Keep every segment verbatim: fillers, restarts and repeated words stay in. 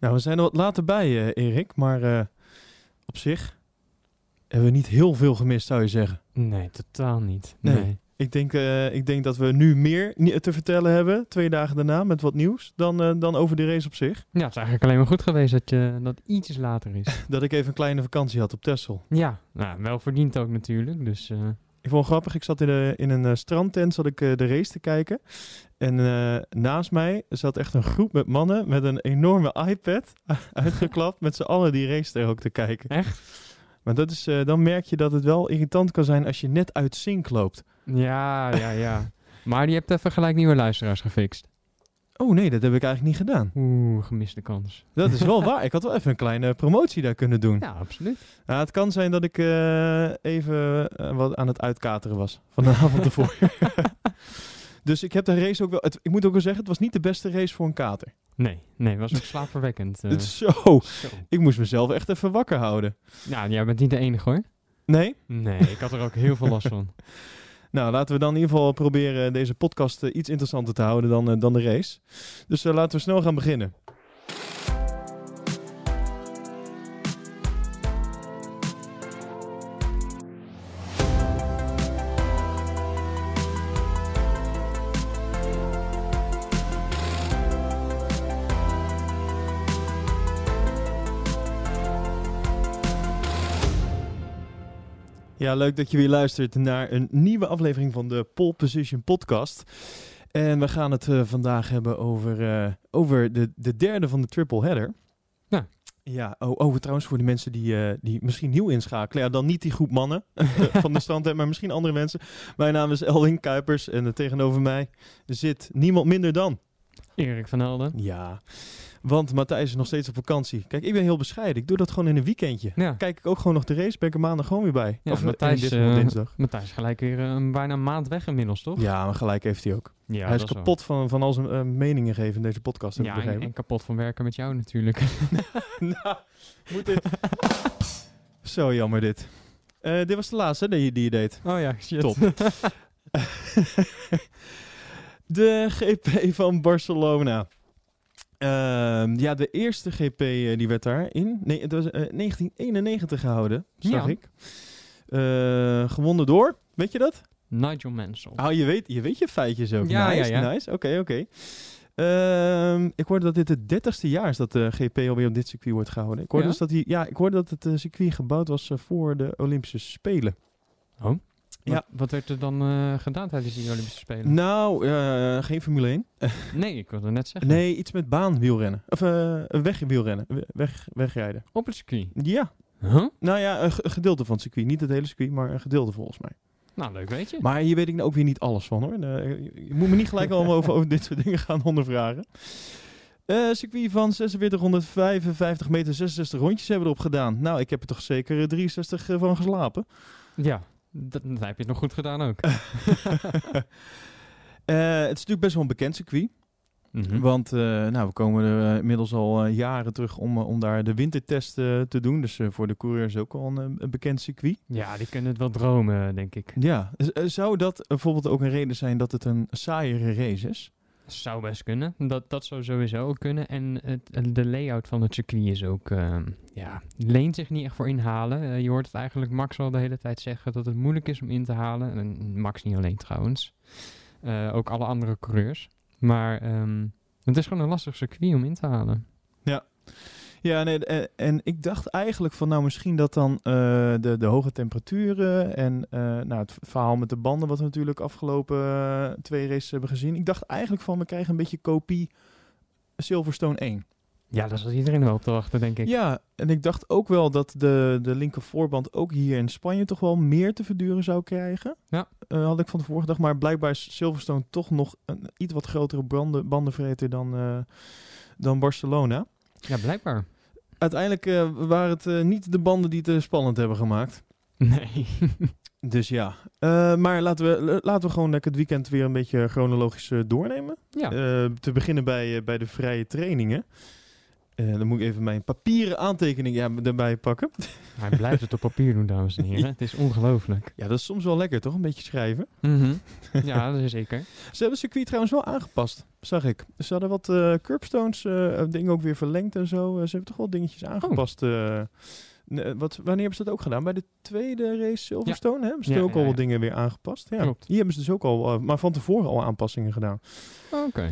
Nou, we zijn er wat later bij, uh, Erik. Maar uh, op zich hebben we niet heel veel gemist, zou je zeggen. Nee, totaal niet. Nee. nee. Ik denk, uh, ik denk dat we nu meer te vertellen hebben, twee dagen daarna, met wat nieuws, dan, uh, dan over de race op zich. Ja, het is eigenlijk alleen maar goed geweest dat je, dat ietsjes later is. Dat ik even een kleine vakantie had op Texel. Ja, nou, wel verdiend ook natuurlijk. Dus, uh... Ik vond het grappig, ik zat in, de, in een uh, strandtent, zat ik uh, de race te kijken. En uh, naast mij zat echt een groep met mannen met een enorme iPad uitgeklapt, met z'n allen die race er ook te kijken. Echt? Maar dat is, uh, dan merk je dat het wel irritant kan zijn als je net uit zink loopt. Ja, ja, ja. Maar die hebt even gelijk nieuwe luisteraars gefixt. Oh nee, dat heb ik eigenlijk niet gedaan. Oeh, gemiste kans. Dat is wel waar. Ik had wel even een kleine promotie daar kunnen doen. Ja, absoluut. Nou, het kan zijn dat ik uh, even uh, wat aan het uitkateren was van de avond ervoor. Dus ik heb de race ook wel... Het, ik moet ook wel zeggen, het was niet de beste race voor een kater. Nee, nee, het was ook slaapverwekkend. Uh, zo. zo, ik moest mezelf echt even wakker houden. Nou, jij bent niet de enige hoor. Nee? Nee, ik had er ook heel veel last van. Nou, laten we dan in ieder geval proberen deze podcast uh, iets interessanter te houden dan, uh, dan de race. Dus uh, laten we snel gaan beginnen. Ja, leuk dat je weer luistert naar een nieuwe aflevering van de Pole Position Podcast. En we gaan het uh, vandaag hebben over, uh, over de, de derde van de triple header. Ja. Ja, oh, oh trouwens voor de mensen die, uh, die misschien nieuw inschakelen. Ja, dan niet die groep mannen van de strand, maar misschien andere mensen. Mijn naam is Elwin Kuipers en uh, tegenover mij zit niemand minder dan... Erik van Helden. Ja, want Matthijs is nog steeds op vakantie. Kijk, ik ben heel bescheiden. Ik doe dat gewoon in een weekendje. Ja. Kijk ik ook gewoon nog de race. Ben ik er maandag gewoon weer bij. Ja, of Matthijs uh, dinsdag. Matthijs gelijk weer uh, bijna een maand weg inmiddels, toch? Ja, maar gelijk heeft hij ook. Ja, hij is kapot van, van al zijn uh, meningen geven in deze podcast. Heb ja, ik en, en kapot van werken met jou natuurlijk. Nou, moet dit... Zo jammer dit. Uh, dit was de laatste die, die je deed. Oh ja, shit. Top. De G P van Barcelona. Uh, ja, de eerste G P uh, die werd daar in. Nee, het was uh, negentien eenennegentig gehouden, zag ja. ik. Uh, gewonnen door, weet je dat? Nigel Mansell. Oh, je weet je, weet je feitjes ook. Ja, nice, ja, ja. nice. Oké, oké. Uh, ik hoorde dat dit het dertigste jaar is dat de G P alweer op dit circuit wordt gehouden. Ik hoorde, ja? dus dat, die, ja, ik hoorde dat het uh, circuit gebouwd was uh, voor de Olympische Spelen. Oh. Ja. Wat, wat werd er dan uh, gedaan tijdens die Olympische Spelen? Nou, uh, geen Formule één. Nee, ik wilde net zeggen. Nee, iets met baanwielrennen. Of uh, wegwielrennen. Weg, wegrijden. Op het circuit? Ja. Huh? Nou ja, een, een gedeelte van het circuit. Niet het hele circuit, maar een gedeelte volgens mij. Nou, leuk weet je. Maar hier weet ik nou ook weer niet alles van hoor. Uh, je, je moet me niet gelijk allemaal over, over dit soort dingen gaan ondervragen. Uh, circuit van zesentwintighonderdvijfenvijftig meter, zesenzestig rondjes hebben we erop gedaan. Nou, ik heb er toch zeker drieënzestig uh, van geslapen. Ja. Dat, dat heb je het nog goed gedaan ook. uh, het is natuurlijk best wel een bekend circuit. Mm-hmm. Want uh, nou, we komen er uh, inmiddels al uh, jaren terug om, uh, om daar de wintertest uh, te doen. Dus uh, voor de coureurs ook al een, een bekend circuit. Ja, die kunnen het wel dromen, denk ik. Ja, Z- zou dat bijvoorbeeld ook een reden zijn dat het een saaiere race is? Zou best kunnen. Dat, dat zou sowieso ook kunnen. En het, de layout van het circuit is ook... Uh, ja, leent zich niet echt voor inhalen. Uh, je hoort het eigenlijk Max al de hele tijd zeggen... dat het moeilijk is om in te halen. En Max niet alleen trouwens. Uh, ook alle andere coureurs. Maar um, het is gewoon een lastig circuit om in te halen. Ja. Ja, nee, en, en ik dacht eigenlijk van nou misschien dat dan uh, de, de hoge temperaturen en uh, nou, het verhaal met de banden wat we natuurlijk afgelopen uh, twee races hebben gezien. Ik dacht eigenlijk van we krijgen een beetje kopie Silverstone één. Ja, daar zat iedereen wel op te wachten, denk ik. Ja, en ik dacht ook wel dat de, de linker voorband ook hier in Spanje toch wel meer te verduren zou krijgen. Ja. Uh, had ik van de vorige dag, maar blijkbaar is Silverstone toch nog een iets wat grotere branden, bandenvreter dan, uh, dan Barcelona. Ja, blijkbaar. Uiteindelijk uh, waren het uh, niet de banden die het uh, spannend hebben gemaakt. Nee. Dus ja. Uh, maar laten we, laten we gewoon lekker het weekend weer een beetje chronologisch uh, doornemen. Ja. Uh, te beginnen bij, uh, bij de vrije trainingen. Uh, dan moet ik even mijn papieren aantekening ja, erbij pakken. Hij blijft het op papier doen, dames en heren. Het is ongelooflijk. Ja, dat is soms wel lekker, toch? Een beetje schrijven. Mm-hmm. Ja, dat is zeker. Ze hebben het circuit trouwens wel aangepast, zag ik. Ze hadden wat uh, curbstones, uh, dingen ook weer verlengd en zo. Uh, ze hebben toch wel dingetjes aangepast. Oh. Uh, ne, wat, wanneer hebben ze dat ook gedaan? Bij de tweede race Silverstone ja. hè? hebben ze ja, ook ja, al ja. wat dingen weer aangepast. Ja. Klopt. Hier hebben ze dus ook al, uh, maar van tevoren al aanpassingen gedaan. Oké, okay.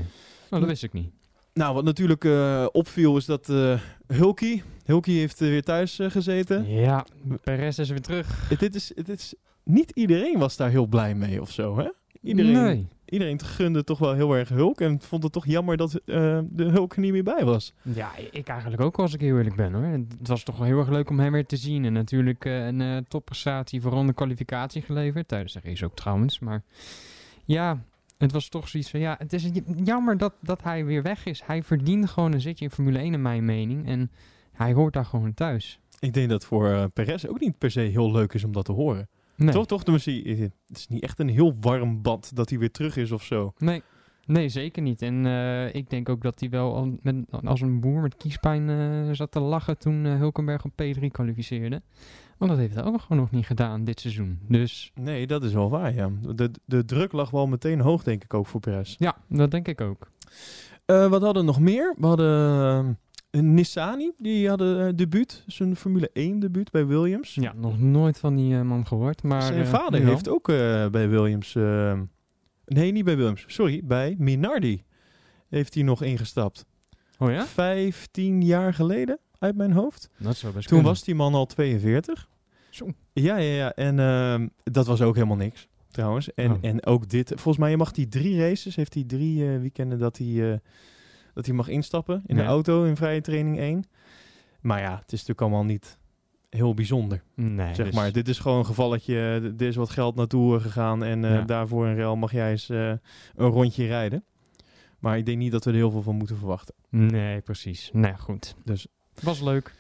nou dat wist ik niet. Nou, wat natuurlijk uh, opviel is dat uh, Hulky, Hulky heeft uh, weer thuis uh, gezeten. Ja, Perez is weer terug. Het, dit is, het is, niet iedereen was daar heel blij mee of zo, hè? Iedereen, nee. iedereen gunde toch wel heel erg Hulk en vond het toch jammer dat uh, de Hulk er niet meer bij was. Ja, ik eigenlijk ook, als ik heel eerlijk ben, hoor. Het was toch wel heel erg leuk om hem weer te zien. En natuurlijk uh, een uh, topprestatie, vooral de kwalificatie geleverd. Tijdens de race ook trouwens, maar ja... Het was toch zoiets van, ja, het is jammer dat, dat hij weer weg is. Hij verdient gewoon een zitje in Formule één, in mijn mening. En hij hoort daar gewoon thuis. Ik denk dat voor uh, Perez ook niet per se heel leuk is om dat te horen. Nee. Toch, toch? Het is niet echt een heel warm bad dat hij weer terug is of zo. Nee, nee zeker niet. En uh, ik denk ook dat hij wel al met, als een boer met kiespijn uh, zat te lachen toen uh, Hulkenberg op P drie kwalificeerde. Want dat heeft hij ook gewoon nog niet gedaan dit seizoen. Dus... Nee, dat is wel waar, ja. De, de druk lag wel meteen hoog, denk ik ook, voor Perez. Ja, dat denk ik ook. Uh, wat hadden we nog meer? We hadden uh, Nissany, die hadden uh, debuut. Zijn Formule één debuut bij Williams. Ja, nog nooit van die uh, man gehoord. Maar, Zijn uh, vader heeft wel. ook uh, bij Williams... Uh, nee, niet bij Williams. Sorry, bij Minardi heeft hij nog ingestapt. Oh ja? Vijftien jaar geleden. Uit mijn hoofd. Dat zou best Toen kunnen. was die man al tweeënveertig. Zo. Ja, ja, ja. En uh, dat was ook helemaal niks, trouwens. En, oh. en ook dit. Volgens mij mag die drie races, heeft hij drie uh, weekenden dat hij, uh, dat hij mag instappen in nee. de auto in vrije training één. Maar ja, het is natuurlijk allemaal niet heel bijzonder. Nee, zeg dus... maar. Dit is gewoon een gevalletje. Er is wat geld naartoe gegaan en uh, ja. daarvoor in ruil mag jij eens uh, een rondje rijden. Maar ik denk niet dat we er heel veel van moeten verwachten. Nee, precies. Nou, goed. Dus... was leuk.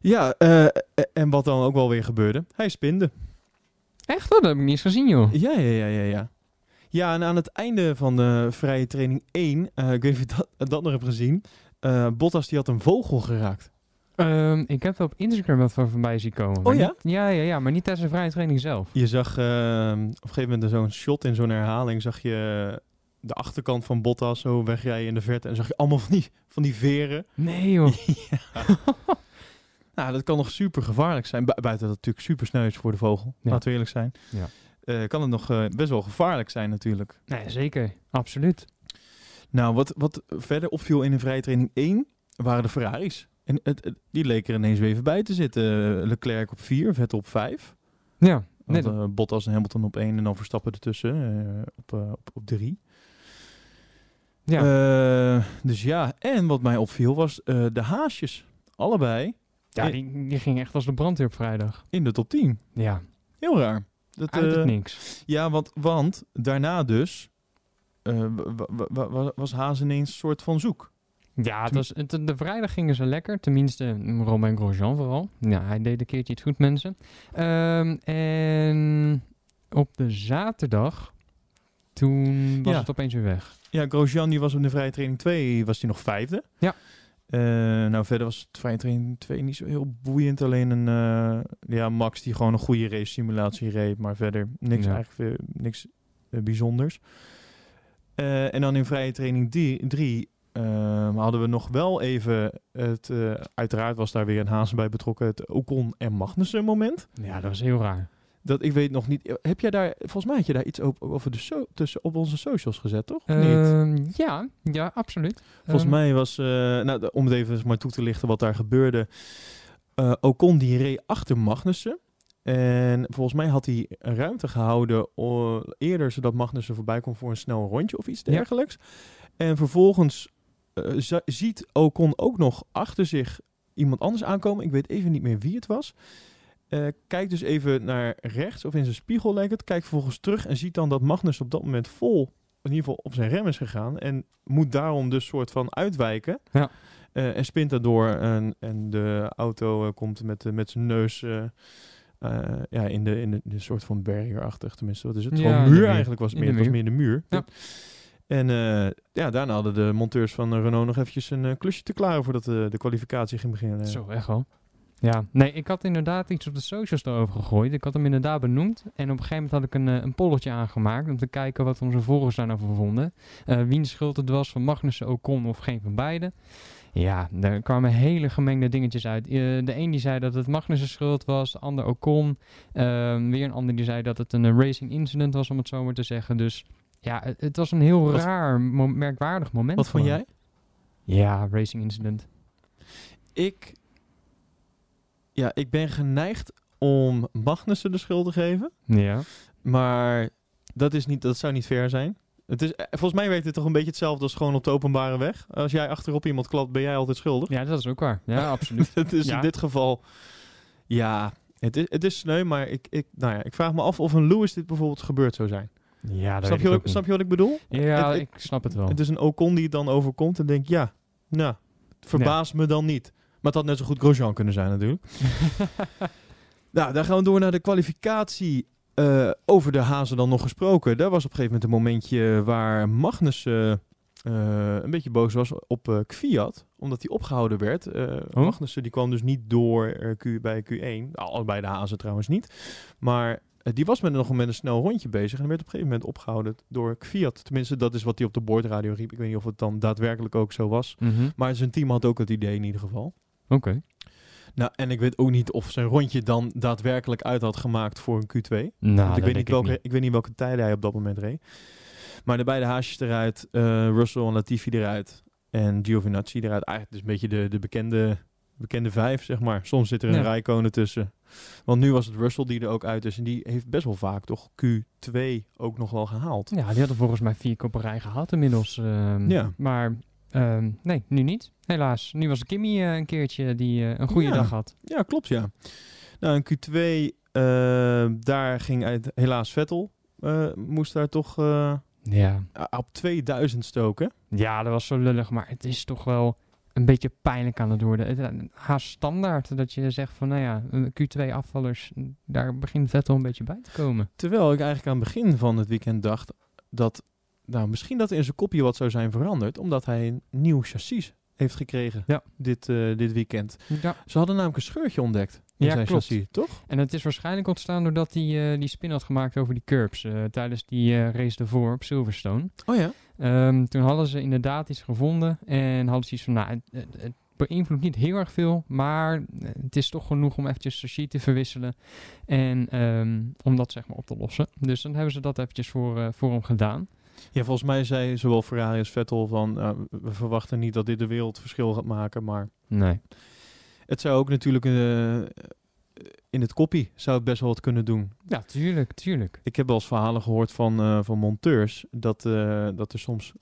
Ja, uh, en wat dan ook wel weer gebeurde. Hij spinde. Echt? Dat heb ik niet eens gezien, joh. Ja, ja, ja, ja. Ja, ja en aan het einde van de vrije training één, uh, ik weet niet of je dat, dat nog hebt gezien, uh, Bottas die had een vogel geraakt. Um, ik heb er op Instagram wat van voorbij zien komen. Oh ja? Niet, ja, ja, ja, maar niet tijdens de vrije training zelf. Je zag uh, op een gegeven moment zo'n shot in zo'n herhaling, zag je... de achterkant van Bottas zo wegrijden in de verte en zag je allemaal van die, van die veren. Nee joh. Ja. Nou, dat kan nog super gevaarlijk zijn. Bu- buiten dat het natuurlijk super sneu is voor de vogel. Ja. Laten we eerlijk zijn. Ja. Uh, kan het nog uh, best wel gevaarlijk zijn natuurlijk. Nee, zeker. Absoluut. Nou, wat, wat verder opviel in de vrije training één waren de Ferraris. En het, het, die leken er ineens weer even bij te zitten. Leclerc op vier, Vettel op vijf. Ja. Want, nee, uh, Bottas en Hamilton op één en dan Verstappen ertussen uh, op, uh, op, op drie. Ja. Uh, dus ja, en wat mij opviel was uh, de haasjes. Allebei. Ja, die, die ging echt als de brandweer op vrijdag. In de top tien. Ja. Heel raar. Dat, Uit het uh, niks. Ja, want, want daarna dus uh, w- w- w- was Haas ineens een soort van zoek. Ja, het was, het, de vrijdag gingen ze lekker. Tenminste, Romain Grosjean vooral. Ja, hij deed een keertje iets goed, mensen. Um, en op de zaterdag, toen was ja. het opeens weer weg. Ja, Grosjean die was op de vrije training twee, was hij nog vijfde. Ja. Uh, nou, verder was de vrije training twee niet zo heel boeiend. Alleen een uh, ja, Max die gewoon een goede race simulatie reed. Maar verder niks, ja. eigenlijk, uh, niks uh, bijzonders. Uh, en dan in vrije training drie uh, hadden we nog wel even... het uh, uiteraard was daar weer een Haas bij betrokken. Het Ocon en Magnussen moment. Ja, dat was heel raar. Dat ik weet nog niet. Heb jij daar, volgens mij had je daar iets over de so- tussen op onze socials gezet, toch? Of uh, niet? Ja, ja, absoluut. Volgens um. mij was, uh, nou, om het even maar toe te lichten wat daar gebeurde. Uh, Ocon die reed achter Magnussen. En volgens mij had hij ruimte gehouden o- eerder, zodat Magnussen voorbij kon voor een snel rondje of iets dergelijks. Ja. En vervolgens uh, z- ziet Ocon ook nog achter zich iemand anders aankomen. Ik weet even niet meer wie het was. Uh, kijkt dus even naar rechts, of in zijn spiegel lijkt het. Kijkt vervolgens terug en ziet dan dat Magnus op dat moment vol, in ieder geval op zijn rem is gegaan. En moet daarom dus soort van uitwijken. Ja. Uh, en spint daardoor en, en de auto uh, komt met, uh, met zijn neus uh, uh, ja, in, de, in de, de soort van barrierachtig. Tenminste, wat is het? Ja, gewoon muur eigenlijk was het meer, het was meer de muur. Ja. En uh, ja, daarna hadden de monteurs van Renault nog eventjes een uh, klusje te klaren voordat uh, de kwalificatie ging beginnen. Zo, echt wel. Ja, nee, ik had inderdaad iets op de socials erover gegooid. Ik had hem inderdaad benoemd. En op een gegeven moment had ik een, een polletje aangemaakt om te kijken wat onze volgers daar nou voor vonden. Uh, wiens schuld het was, van Magnussen, Ocon of geen van beiden. Ja, er kwamen hele gemengde dingetjes uit. Uh, de een die zei dat het Magnussen schuld was, de ander Ocon. Uh, weer een ander die zei dat het een racing incident was, om het zo maar te zeggen. Dus ja, het, het was een heel wat, raar, mo- merkwaardig moment. Wat vond jij? Ja, racing incident. Ik... Ja, ik ben geneigd om Magnussen de schuld te geven. Ja. Maar dat, is niet, dat zou niet fair zijn. Het is, volgens mij werkt het toch een beetje hetzelfde als gewoon op de openbare weg. Als jij achterop iemand klapt, ben jij altijd schuldig. Ja, dat is ook waar. Ja, absoluut. Het is ja. In dit geval... Ja, het is, het is sneu, maar ik, ik, nou ja, ik vraag me af of een Lewis dit bijvoorbeeld gebeurd zou zijn. Ja, dat snap, je, snap je wat ik bedoel? Ja, het, ik, ik snap het wel. Het is een Ocon die het dan overkomt en denkt, ja, nou, verbaas nee. me dan niet. Maar het had net zo goed Grosjean kunnen zijn natuurlijk. Nou, dan gaan we door naar de kwalificatie. Uh, over de Hazen dan nog gesproken. Daar was op een gegeven moment een momentje waar Magnussen uh, een beetje boos was op uh, Kviat. Omdat hij opgehouden werd. Uh, oh? Magnussen die kwam dus niet door uh, Q, bij Q één. Nou, allebei de Hazen trouwens niet. Maar uh, die was met nog met een snel rondje bezig. En werd op een gegeven moment opgehouden door Kviat. Tenminste, dat is wat hij op de boordradio riep. Ik weet niet of het dan daadwerkelijk ook zo was. Mm-hmm. Maar zijn team had ook het idee in ieder geval. Oké. Okay. Nou, en ik weet ook niet of zijn rondje dan daadwerkelijk uit had gemaakt voor een Q twee. Nou, Want ik, weet niet welke, ik, niet. ik weet niet welke tijden hij op dat moment reed. Maar de beide haasjes eruit, uh, Russell en Latifi eruit en Giovinazzi eruit. Eigenlijk dus een beetje de, de bekende, bekende vijf, zeg maar. Soms zit er een ja. rijkonen tussen. Want nu was het Russell die er ook uit is. En die heeft best wel vaak toch Q twee ook nog wel gehaald. Ja, die had er volgens mij vier koppen rij gehad inmiddels. Um, ja. Maar... Um, nee, nu niet. Helaas. Nu was Kimi uh, een keertje die uh, een goede ja, dag had. Ja, klopt ja. Nou, in Q twee, uh, daar ging uit, helaas Vettel. Uh, moest daar toch uh, ja. op tweeduizend stoken. Ja, dat was zo lullig. Maar het is toch wel een beetje pijnlijk aan het worden. Haast standaard dat je zegt van, nou ja, Q twee-afvallers, daar begint Vettel een beetje bij te komen. Terwijl ik eigenlijk aan het begin van het weekend dacht dat... Nou, misschien dat er in zijn kopje wat zou zijn veranderd, omdat hij een nieuw chassis heeft gekregen ja. dit, uh, dit weekend. Ja. Ze hadden namelijk een scheurtje ontdekt in ja, zijn klopt. chassis, toch? En het is waarschijnlijk ontstaan doordat hij uh, die spin had gemaakt over die curbs uh, tijdens die uh, race daarvoor op Silverstone. Oh ja. Um, toen hadden ze inderdaad iets gevonden en hadden ze iets van, nou, het, het, het beïnvloedt niet heel erg veel, maar het is toch genoeg om eventjes chassis te verwisselen en um, om dat zeg maar op te lossen. Dus dan hebben ze dat eventjes voor, uh, voor hem gedaan. Ja, volgens mij zei zowel Ferrari als Vettel van... Uh, we verwachten niet dat dit de wereld verschil gaat maken, maar... Nee. Het zou ook natuurlijk... Uh, in het koppie zou het best wel wat kunnen doen. Ja, tuurlijk, tuurlijk. Ik heb wel eens verhalen gehoord van, uh, van monteurs... Dat, uh, dat er soms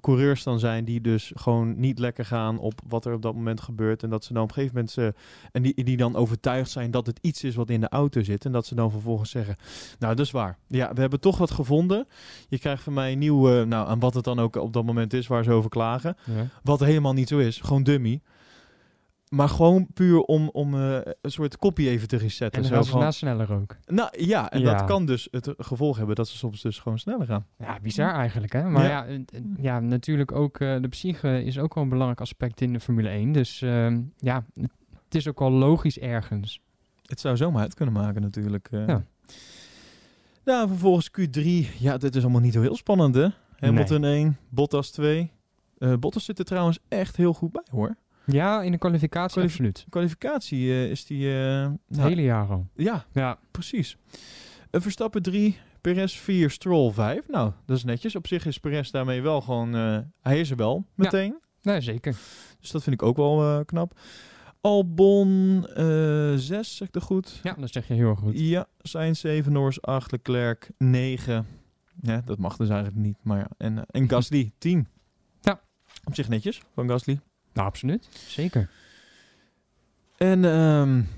coureurs dan zijn die dus gewoon niet lekker gaan... op wat er op dat moment gebeurt. En dat ze dan op een gegeven moment... Ze, en die, die dan overtuigd zijn dat het iets is wat in de auto zit. En dat ze dan vervolgens zeggen... Nou, dat is waar. Ja, we hebben toch wat gevonden. Je krijgt van mij een nieuw... Uh, nou, aan wat het dan ook op dat moment is waar ze over klagen. Ja. Wat helemaal niet zo is. Gewoon dummy. Maar gewoon puur om, om uh, een soort kopie even te resetten. En dan gaan ze gewoon... sneller ook. Nou ja, en ja. dat kan dus het gevolg hebben dat ze soms dus gewoon sneller gaan. Ja, bizar eigenlijk hè. Maar ja, ja, ja natuurlijk ook uh, de psyche is ook wel een belangrijk aspect in de Formule één. Dus uh, ja, het is ook wel logisch ergens. Het zou zomaar uit kunnen maken natuurlijk. Uh. Ja. Nou, vervolgens Q drie. Ja, dit is allemaal niet zo heel spannend hè. Hamilton nee. één, Bottas twee. Uh, Bottas zit er trouwens echt heel goed bij hoor. Ja, in de kwalificatie Kwalif- absoluut. Kwalificatie uh, is die... Uh, het nou, hele jaar al. Ja, ja. precies. Uh, Verstappen drie, Perez vier, Stroll vijf. Nou, dat is netjes. Op zich is Perez daarmee wel gewoon... Uh, hij is er wel, meteen. Ja, nee, zeker. Dus dat vind ik ook wel uh, knap. Albon zes, uh, zeg ik dat goed? Ja, dat zeg je heel erg goed. Ja, Sainz zeven, Norris acht, Leclerc negen. Ja, dat mag dus eigenlijk niet. Maar ja. En, uh, en Gasly tien. Ja. Op zich netjes van Gasly. Nou, absoluut. Zeker. En um,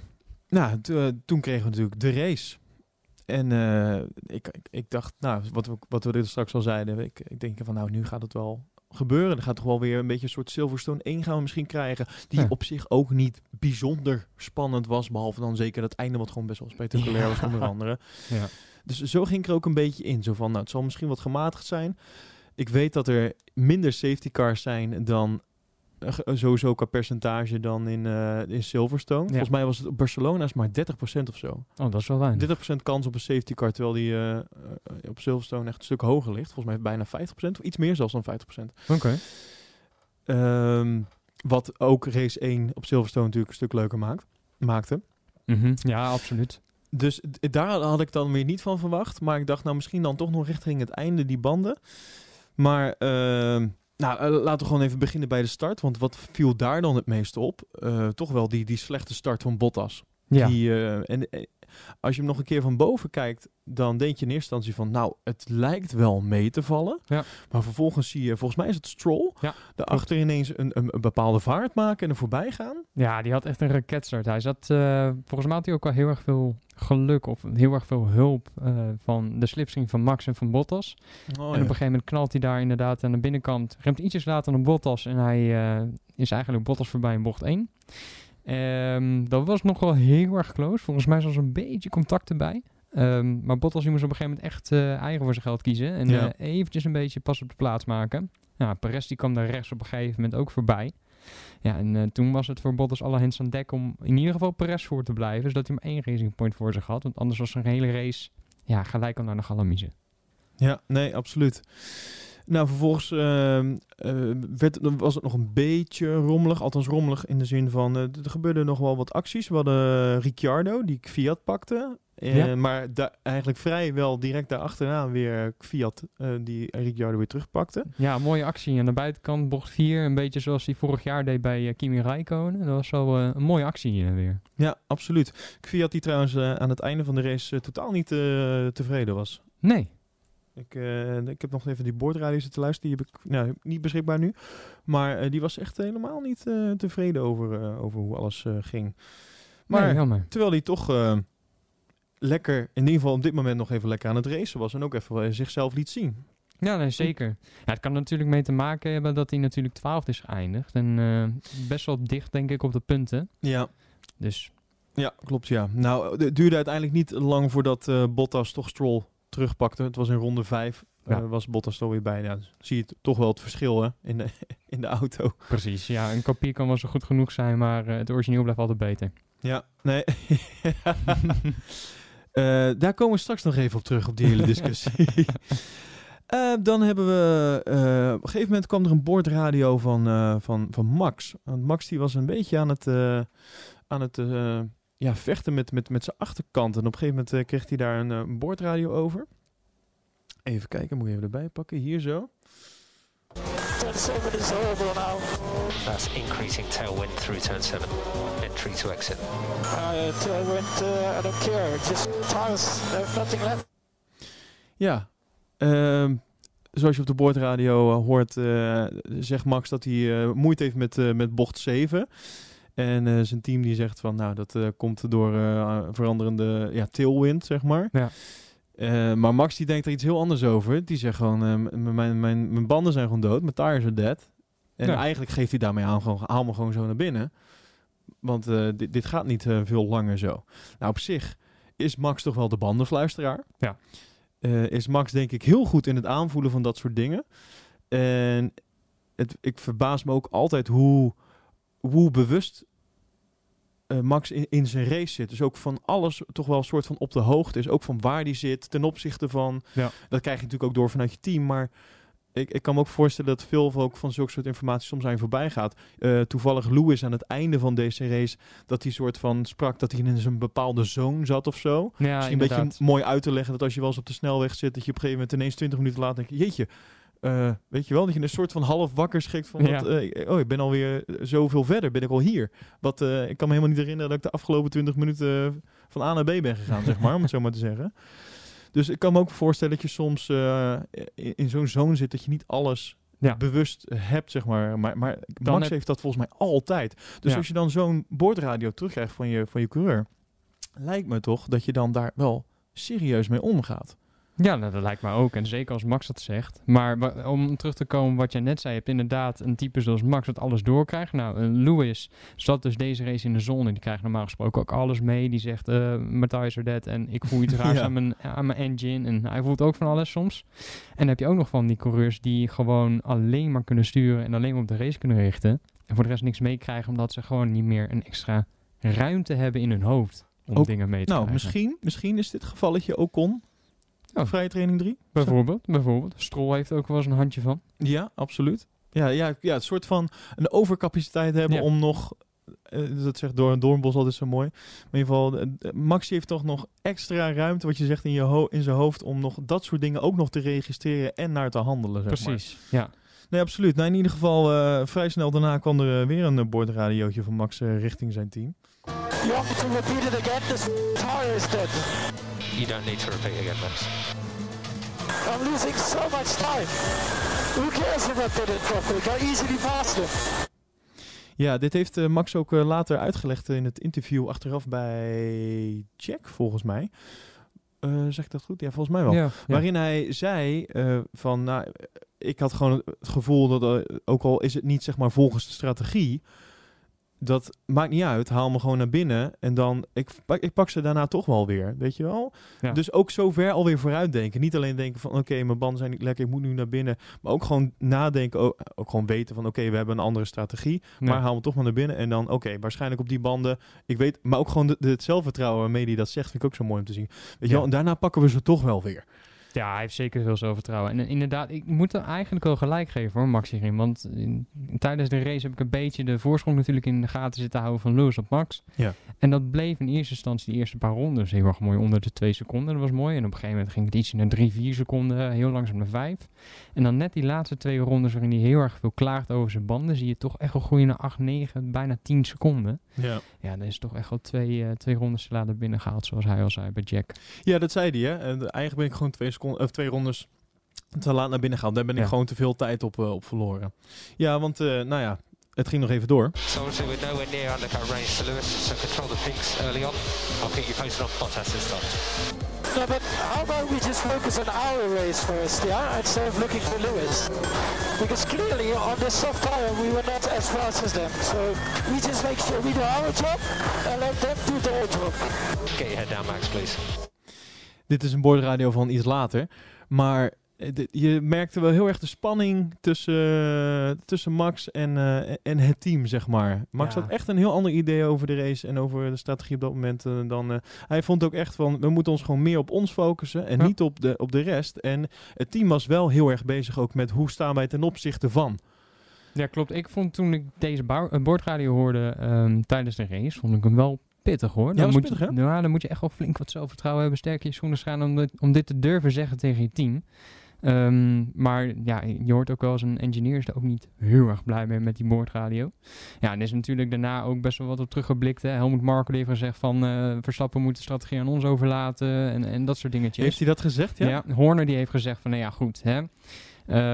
nou, t- uh, toen kregen we natuurlijk de race. En uh, ik, ik, ik dacht, nou, wat we, wat we er straks al zeiden, ik, ik denk van nou, nu gaat het wel gebeuren. Er gaat toch wel weer een beetje een soort Silverstone één gaan we misschien krijgen. Die ja. op zich ook niet bijzonder spannend was, behalve dan zeker dat einde wat gewoon best wel spectaculair ja. was onder andere. Ja. Dus zo ging ik er ook een beetje in. Zo van, nou, het zal misschien wat gematigd zijn. Ik weet dat er minder safety cars zijn dan sowieso qua percentage dan in, uh, in Silverstone. Ja. Volgens mij was het op Barcelona's maar dertig procent of zo. Oh, dat is wel weinig. dertig procent kans op een safety car, terwijl die uh, op Silverstone echt een stuk hoger ligt. Volgens mij bijna vijftig procent, of iets meer zelfs dan vijftig procent. Oké. Okay. Um, wat ook race één op Silverstone natuurlijk een stuk leuker maakt, maakte. Mm-hmm. Ja, absoluut. Dus d- daar had ik dan weer niet van verwacht. Maar ik dacht, nou, misschien dan toch nog richting het einde die banden. Maar... Uh, Nou, laten we gewoon even beginnen bij de start. Want wat viel daar dan het meest op? Uh, toch wel die, die slechte start van Bottas. Ja. Die, uh, en eh, als je hem nog een keer van boven kijkt, dan denk je in eerste instantie van, nou, het lijkt wel mee te vallen. Ja. Maar vervolgens zie je, volgens mij is het Stroll, ja, daarachter ineens een, een, een bepaalde vaart maken en er voorbij gaan. Ja, die had echt een raketstart. Hij zat, uh, volgens mij had hij ook wel heel erg veel geluk of heel erg veel hulp uh, van de slipstream van Max en van Bottas. Oh, en ja. Op een gegeven moment knalt hij daar inderdaad aan de binnenkant, remt ietsjes later dan Bottas en hij uh, is eigenlijk Bottas voorbij in bocht één. Um, dat was nog wel heel erg close. Volgens mij was er een beetje contact erbij. Um, maar Bottas die moest op een gegeven moment echt uh, eigen voor zijn geld kiezen. En ja. uh, eventjes een beetje pas op de plaats maken. Nou, Perez die kwam daar rechts op een gegeven moment ook voorbij. Ja, en uh, toen was het voor Bottas alle hands aan dek om in ieder geval Perez voor te blijven. Zodat hij maar één racing point voor zich had. Want anders was een hele race ja, gelijk al naar de galamiezen. Ja, nee, absoluut. Nou, vervolgens uh, uh, werd, was het nog een beetje rommelig. Althans rommelig in de zin van, uh, er gebeurden nog wel wat acties. We hadden Ricciardo, die Kviat pakte. Uh, ja. Maar da- eigenlijk vrijwel direct daarachteraan weer Kviat, uh, die Ricciardo weer terugpakte. Ja, mooie actie. Aan de buitenkant bocht vier, een beetje zoals hij vorig jaar deed bij uh, Kimi Räikkönen. Dat was wel uh, een mooie actie hier weer. Ja, absoluut. Kviat die trouwens uh, aan het einde van de race uh, totaal niet uh, tevreden was. Nee. Ik, uh, ik heb nog even die boordradio zitten luisteren. Die heb ik nou, niet beschikbaar nu. Maar uh, die was echt helemaal niet uh, tevreden over, uh, over hoe alles uh, ging. Maar nee, terwijl hij toch uh, lekker, in ieder geval op dit moment nog even lekker aan het racen was. En ook even uh, zichzelf liet zien. Ja, nee, zeker. Ja, het kan er natuurlijk mee te maken hebben dat hij natuurlijk twaalfde is geëindigd. En uh, best wel dicht denk ik op de punten. Ja. Dus. Ja, klopt ja. Nou, het duurde uiteindelijk niet lang voordat uh, Bottas toch Stroll terugpakte. Het was in ronde vijf, ja. uh, was Bottas alweer bijna. Nou, zie je t- toch wel het verschil hè? In, de, in de auto. Precies, ja. Een kopie kan wel zo goed genoeg zijn, maar uh, het origineel blijft altijd beter. Ja, nee. uh, daar komen we straks nog even op terug, op die hele discussie. uh, dan hebben we... Uh, op een gegeven moment kwam er een boordradio van, uh, van, van Max. Want Max die was een beetje aan het... Uh, aan het uh, Ja, vechten met, met, met zijn achterkant. En op een gegeven moment uh, kreeg hij daar een uh, boordradio over. Even kijken, moet je even erbij pakken. Hier zo. turn seven is horrible now. That's increasing tailwind through turn seven. Entry to exit. Uh, tailwind, uh, I don't care. Just tires, there's nothing left. Ja, um, zoals je op de boordradio uh, hoort, uh, zegt Max dat hij uh, moeite heeft met, uh, met bocht zeven. En uh, zijn team die zegt van, nou, dat uh, komt door uh, veranderende ja, tailwind, zeg maar. Ja. Uh, maar Max die denkt er iets heel anders over. Die zegt gewoon, uh, m- mijn, mijn, mijn banden zijn gewoon dood, mijn tires are dead. En ja. eigenlijk geeft hij daarmee aan, gewoon, haal me gewoon zo naar binnen. Want uh, dit, dit gaat niet uh, veel langer zo. Nou, op zich is Max toch wel de bandenfluisteraar. Ja. Uh, is Max denk ik heel goed in het aanvoelen van dat soort dingen. En het, ik verbaas me ook altijd hoe... hoe bewust uh, Max in, in zijn race zit. Dus ook van alles toch wel een soort van op de hoogte is. Ook van waar die zit, ten opzichte van... Ja. Dat krijg je natuurlijk ook door vanuit je team. Maar ik, ik kan me ook voorstellen dat veel ook van zulke soort informatie soms aan je voorbij gaat. Uh, toevallig Lewis aan het einde van deze race... dat hij soort van sprak dat hij in zijn bepaalde zone zat of zo. Ja, misschien inderdaad. Een beetje mooi uit te leggen dat als je wel eens op de snelweg zit... dat je op een gegeven moment ineens twintig minuten later denkt... jeetje. Uh, weet je wel, dat je een soort van half wakker schrikt van... Ja. Dat, uh, oh, ik ben alweer zoveel verder, ben ik al hier. Wat, uh, ik kan me helemaal niet herinneren dat ik de afgelopen twintig minuten van A naar B ben gegaan, zeg maar, om het zo maar te zeggen. Dus ik kan me ook voorstellen dat je soms uh, in, in zo'n zone zit dat je niet alles ja. bewust hebt, zeg maar. Maar, maar Max heb... heeft dat volgens mij altijd. Dus ja. als je dan zo'n boordradio terugkrijgt van je, van je coureur, lijkt me toch dat je dan daar wel serieus mee omgaat. Ja, nou, dat lijkt mij ook. En zeker als Max dat zegt. Maar w- om terug te komen wat jij net zei, je hebt inderdaad een type zoals Max dat alles doorkrijgt. Nou, uh, Lewis zat dus deze race in de zon en die krijgt normaal gesproken ook alles mee. Die zegt, uh, Matthijs er dat en ik voel iets raars ja. aan, mijn, aan mijn engine. En hij voelt ook van alles soms. En dan heb je ook nog van die coureurs die gewoon alleen maar kunnen sturen en alleen maar op de race kunnen richten. En voor de rest niks meekrijgen omdat ze gewoon niet meer een extra ruimte hebben in hun hoofd om ook, dingen mee te nou, krijgen. Nou, misschien, misschien is dit gevalletje Ocon. Oh. Vrije training drie. Bijvoorbeeld, zo. bijvoorbeeld. Stroll heeft ook wel eens een handje van. Ja, absoluut. Ja, ja, ja, het soort van een overcapaciteit hebben ja. om nog... Uh, dat zegt door een Doornbos altijd zo mooi. Maar in ieder geval, uh, Max heeft toch nog extra ruimte, wat je zegt, in, je ho- in zijn hoofd... om nog dat soort dingen ook nog te registreren en naar te handelen. Zeg Precies, maar. ja. Nee, absoluut. Nou, in ieder geval, uh, vrij snel daarna kwam er uh, weer een uh, boordradiootje van Max uh, richting zijn team. You have to repeat it again, this tire is dead. You don't need to repeat again, Max. I'm losing so much time. Who cares if I did it properly? Go easily faster. Ja, dit heeft uh, Max ook uh, later uitgelegd in het interview achteraf bij Jack, volgens mij. Uh, zeg ik dat goed? Ja, volgens mij wel. Ja, ja. Waarin hij zei uh, van, nou, ik had gewoon het gevoel dat, uh, ook al is het niet zeg maar volgens de strategie... Dat maakt niet uit, haal me gewoon naar binnen en dan, ik, ik pak ze daarna toch wel weer, weet je wel? Ja. Dus ook zover alweer vooruit denken. Niet alleen denken van, oké, okay, mijn banden zijn niet lekker, ik moet nu naar binnen. Maar ook gewoon nadenken, ook, ook gewoon weten van, oké, okay, we hebben een andere strategie, nee. maar haal me toch maar naar binnen. En dan, oké, okay, waarschijnlijk op die banden, ik weet, maar ook gewoon de, de, het zelfvertrouwen waarmee hij dat zegt, vind ik ook zo mooi om te zien. Weet ja. je wel? En daarna pakken we ze toch wel weer. Ja, hij heeft zeker veel zelfvertrouwen. En inderdaad, ik moet er eigenlijk wel gelijk geven hoor, Max hierin. Want in, tijdens de race heb ik een beetje de voorsprong natuurlijk in de gaten zitten houden van Lewis op Max. Ja. En dat bleef in eerste instantie de eerste paar rondes heel erg mooi onder de twee seconden. Dat was mooi. En op een gegeven moment ging het ietsje naar drie, vier seconden, heel langzaam naar vijf. En dan net die laatste twee rondes waarin hij heel erg veel klaagt over zijn banden, zie je toch echt wel groeien naar acht, negen, bijna tien seconden. Ja, ja dan is toch echt wel twee, uh, twee rondes te laten binnengehaald, zoals hij al zei bij Jack. Ja, dat zei hij. Hè? En eigenlijk ben ik gewoon twee seconden. Of twee rondes te laat naar binnen gaan. Daar ben ik ja. gewoon te veel tijd op, uh, op verloren. Ja, want uh, nou ja, het ging nog even door. So obviously we're nowhere near undercut range to Lewis, so control the things early on. I'll keep you posted on Bottas this time. No, but how about we just focus on our race first, yeah? Instead of looking for Lewis. Because clearly on this soft tire we were not as fast as them. So we just make sure we do our job and let them do their job. Get your head down, Max, please. Dit is een boordradio van iets later. Maar d- je merkte wel heel erg de spanning tussen, uh, tussen Max en, uh, en het team, zeg maar. Max ja. had echt een heel ander idee over de race en over de strategie op dat moment. Uh, dan, uh, hij vond ook echt van, we moeten ons gewoon meer op ons focussen en ja. niet op de, op de rest. En het team was wel heel erg bezig ook met hoe staan wij ten opzichte van. Ja, klopt. Ik vond toen ik deze bou- boordradio hoorde um, tijdens de race, vond ik hem wel pittig hoor. Dan, ja, moet pittig, je, nou, dan moet je echt wel flink wat zelfvertrouwen hebben, sterk in je schoenen staan om dit, om dit te durven zeggen tegen je team. Um, maar ja, je hoort ook wel eens een engineer is daar ook niet heel erg blij mee met die boordradio. Ja, en is natuurlijk daarna ook best wel wat op teruggeblikt. Hè. Helmut Marko heeft gezegd van uh, Verstappen moet de strategie aan ons overlaten en, en dat soort dingetjes. Heeft hij dat gezegd? Ja, ja Horner die heeft gezegd van nou ja goed hè.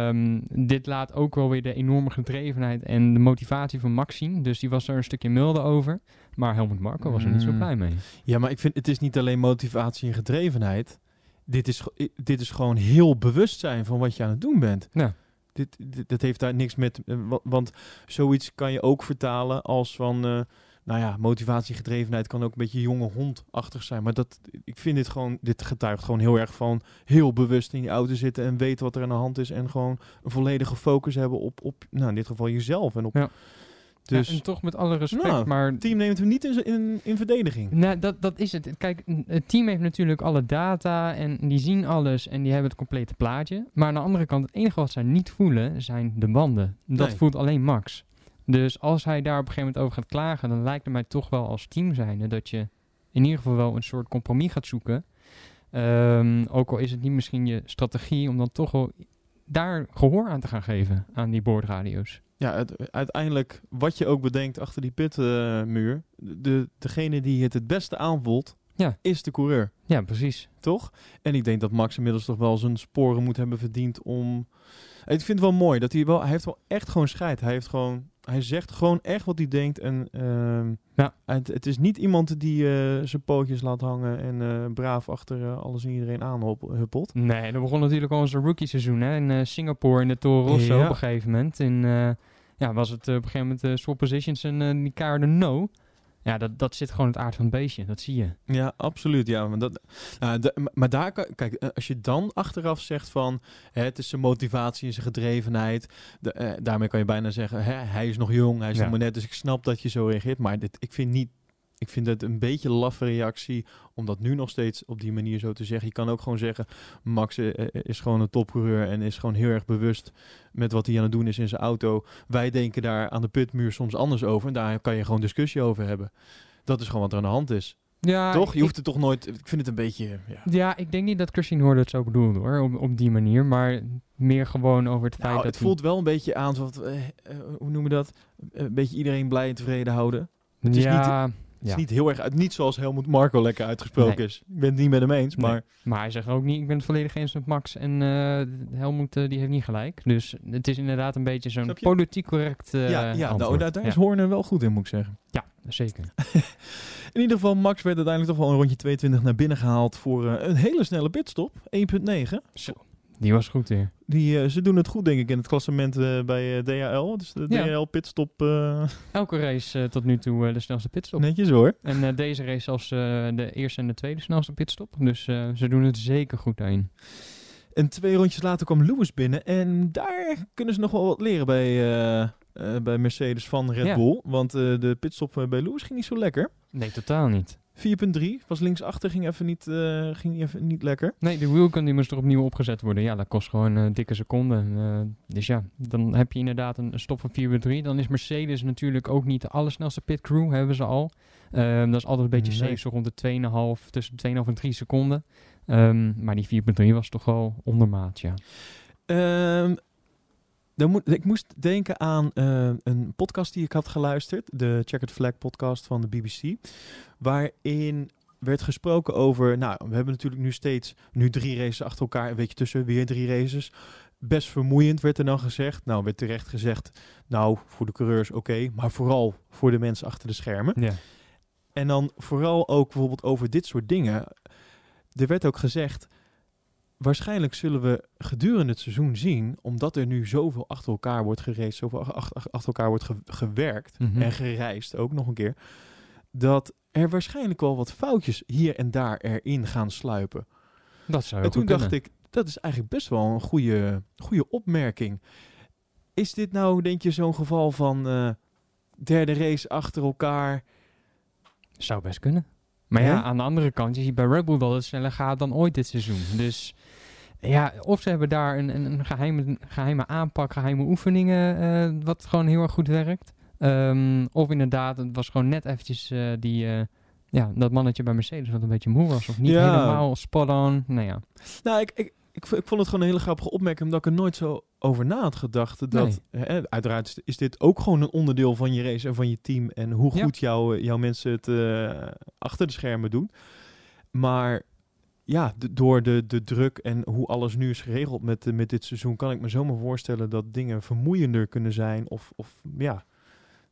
Um, dit laat ook wel weer de enorme gedrevenheid en de motivatie van Max zien. Dus die was er een stukje milder over. Maar Helmut Marko was er mm. niet zo blij mee. Ja, maar ik vind het is niet alleen motivatie en gedrevenheid. Dit is, dit is gewoon heel bewust zijn van wat je aan het doen bent. Ja. Dit, dit, dat heeft daar niks met... Want zoiets kan je ook vertalen als van... Uh, nou ja, motivatie, gedrevenheid kan ook een beetje jonge hondachtig zijn. Maar dat, ik vind dit gewoon, dit getuigt gewoon heel erg van heel bewust in die auto zitten en weten wat er aan de hand is. En gewoon een volledige focus hebben op, op nou in dit geval jezelf en op... Ja. Dus ja, en toch met alle respect, nou, maar... Het team neemt hem niet in, in, in verdediging. Nou, dat, dat is het. Kijk, het team heeft natuurlijk alle data en die zien alles en die hebben het complete plaatje. Maar aan de andere kant, het enige wat zij niet voelen zijn de banden. Dat nee. voelt alleen Max. Dus als hij daar op een gegeven moment over gaat klagen, dan lijkt het mij toch wel als team zijnde dat je in ieder geval wel een soort compromis gaat zoeken. Um, ook al is het niet misschien je strategie om dan toch wel daar gehoor aan te gaan geven, aan die boordradio's. Ja, het, uiteindelijk, wat je ook bedenkt achter die pitmuur, uh, de, degene die het het beste aanvoelt, ja. is de coureur. Ja, precies. Toch? En ik denk dat Max inmiddels toch wel zijn sporen moet hebben verdiend om... Ik vind het wel mooi dat hij wel... Hij heeft wel echt gewoon scheid. Hij heeft gewoon... Hij zegt gewoon echt wat hij denkt. En uh, ja. het, het is niet iemand die uh, zijn pootjes laat hangen en uh, braaf achter uh, alles en iedereen aanhuppelt. Nee, dat begon natuurlijk al onze rookie seizoen hè, in uh, Singapore in de Toro Rosso ja. op een gegeven moment. In, uh, ja, was het uh, op een gegeven moment uh, swap positions en uh, die kaarde no. Ja, dat, dat zit gewoon het aard van het beestje. Dat zie je. Ja, absoluut. Ja, maar, dat, nou, de, maar daar kan... Kijk, als je dan achteraf zegt van... Hè, het is zijn motivatie en zijn gedrevenheid. De, eh, daarmee kan je bijna zeggen... Hè, hij is nog jong, hij is ja. nog maar net. Dus ik snap dat je zo reageert. Maar dit, ik vind niet... Ik vind het een beetje laffe reactie om dat nu nog steeds op die manier zo te zeggen. Je kan ook gewoon zeggen, Max uh, is gewoon een topcoureur en is gewoon heel erg bewust met wat hij aan het doen is in zijn auto. Wij denken daar aan de pitmuur soms anders over en daar kan je gewoon discussie over hebben. Dat is gewoon wat er aan de hand is. Ja, toch? Je hoeft het toch nooit... Ik vind het een beetje... Ja, ja ik denk niet dat Christine Hoorde het zo bedoelde hoor, op, op die manier. Maar meer gewoon over het nou, feit dat... Het voelt wel een beetje aan, zoals, uh, uh, hoe noemen we dat? Uh, een beetje iedereen blij en tevreden houden. Het is ja... niet, Het is ja. niet heel erg uit, niet zoals Helmut Marko lekker uitgesproken nee. is. Ik ben het niet met hem eens, maar... Nee. Maar hij zegt ook niet, ik ben het volledig eens met Max en uh, Helmut uh, die heeft niet gelijk. Dus het is inderdaad een beetje zo'n politiek correct uh, Ja, ja nou, daar, daar is ja. Horner wel goed in, moet ik zeggen. Ja, zeker. In ieder geval, Max werd uiteindelijk toch wel een rondje tweeëntwintig naar binnen gehaald voor uh, een hele snelle pitstop, één punt negen. Die was goed weer. Die, uh, ze doen het goed, denk ik, in het klassement uh, bij uh, D H L. Dus de ja. D H L pitstop. Uh... Elke race uh, tot nu toe uh, de snelste pitstop. Netjes hoor. En uh, deze race zelfs uh, de eerste en de tweede snelste pitstop. Dus uh, ze doen het zeker goed daarin. En twee rondjes later kwam Lewis binnen. En daar kunnen ze nog wel wat leren bij, uh, uh, bij Mercedes van Red ja. Bull. Want uh, de pitstop bij Lewis ging niet zo lekker. Nee, totaal niet. vier punt drie, was linksachter, ging even niet, uh, ging even niet lekker. Nee, de wheelcam die moest er opnieuw opgezet worden. Ja, dat kost gewoon uh, dikke seconden. Uh, dus ja, dan heb je inderdaad een stop van vier punt drie. Dan is Mercedes natuurlijk ook niet de allersnelste pitcrew, hebben ze al. Um, dat is altijd een beetje nee. safe, zo rond de twee komma vijf, tussen de twee komma vijf en drie seconden. Um, maar die vier punt drie was toch wel ondermaat, ja. Um, dan moet, ik moest denken aan uh, een podcast die ik had geluisterd. De Check It Flag podcast van de B B C. Waarin werd gesproken over... Nou, we hebben natuurlijk nu steeds... Nu drie races achter elkaar. Een beetje tussen weer drie races. Best vermoeiend werd er dan gezegd. Nou, werd terecht gezegd... Nou, voor de coureurs oké. Okay, maar vooral voor de mensen achter de schermen. Ja. En dan vooral ook bijvoorbeeld over dit soort dingen. Er werd ook gezegd... Waarschijnlijk zullen we gedurende het seizoen zien, omdat er nu zoveel achter elkaar wordt geraced, zoveel achter, achter elkaar wordt ge- gewerkt mm-hmm. en gereisd, ook nog een keer, dat er waarschijnlijk wel wat foutjes hier en daar erin gaan sluipen. Dat zou je En toen dacht kunnen. ik, dat is eigenlijk best wel een goede, goede opmerking. Is dit nou, denk je, zo'n geval van uh, derde race achter elkaar? Zou best kunnen. Maar ja, aan de andere kant, je ziet bij Red Bull dat het sneller gaat dan ooit dit seizoen. Dus ja, of ze hebben daar een, een, een geheime, geheime aanpak, geheime oefeningen, uh, wat gewoon heel erg goed werkt. Um, of inderdaad, het was gewoon net eventjes uh, die, uh, ja, dat mannetje bij Mercedes wat een beetje moe was. Of niet ja. helemaal spot on, nou ja. Nou, ik, ik, ik, ik vond het gewoon een hele grappige opmerking, omdat ik er nooit zo over na had gedacht. Dat, nee. hè, uiteraard is dit ook gewoon een onderdeel van je race en van je team. En hoe goed ja. jou, jouw mensen het uh, achter de schermen doen. Maar ja, d- door de, de druk en hoe alles nu is geregeld met, uh, met dit seizoen... kan ik me zomaar voorstellen dat dingen vermoeiender kunnen zijn. Of, of ja,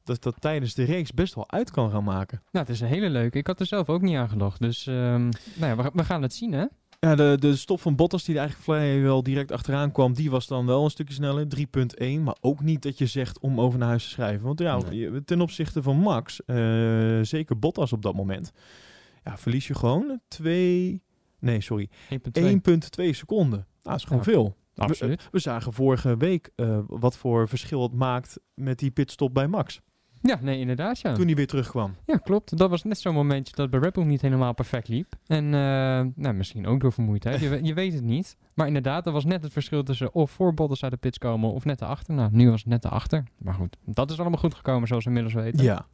dat dat tijdens de race best wel uit kan gaan maken. Nou, het is een hele leuke. Ik had er zelf ook niet aan gedacht. Dus um, nou ja, we, we gaan het zien, hè? Ja, de, de stop van Bottas, die er eigenlijk vrijwel direct achteraan kwam, die was dan wel een stukje sneller, drie punt één. Maar ook niet dat je zegt om over naar huis te schrijven. Want ja, nee. ten opzichte van Max, uh, zeker Bottas op dat moment, ja, verlies je gewoon twee... Nee, sorry. één komma twee seconden. Nou, dat is gewoon ja, veel. Absoluut. We, we zagen vorige week uh, wat voor verschil het maakt met die pitstop bij Max. Ja, nee, inderdaad, ja. Toen hij weer terugkwam. Ja, klopt. Dat was net zo'n momentje dat bij Red Bull niet helemaal perfect liep. En uh, nou, misschien ook door vermoeidheid. Je, je weet het niet. Maar inderdaad, dat was net het verschil tussen of voor Bottas uit de pits komen of net erachter. Nou, nu was het net erachter. Maar goed, dat is allemaal goed gekomen, zoals we inmiddels weten. Ja.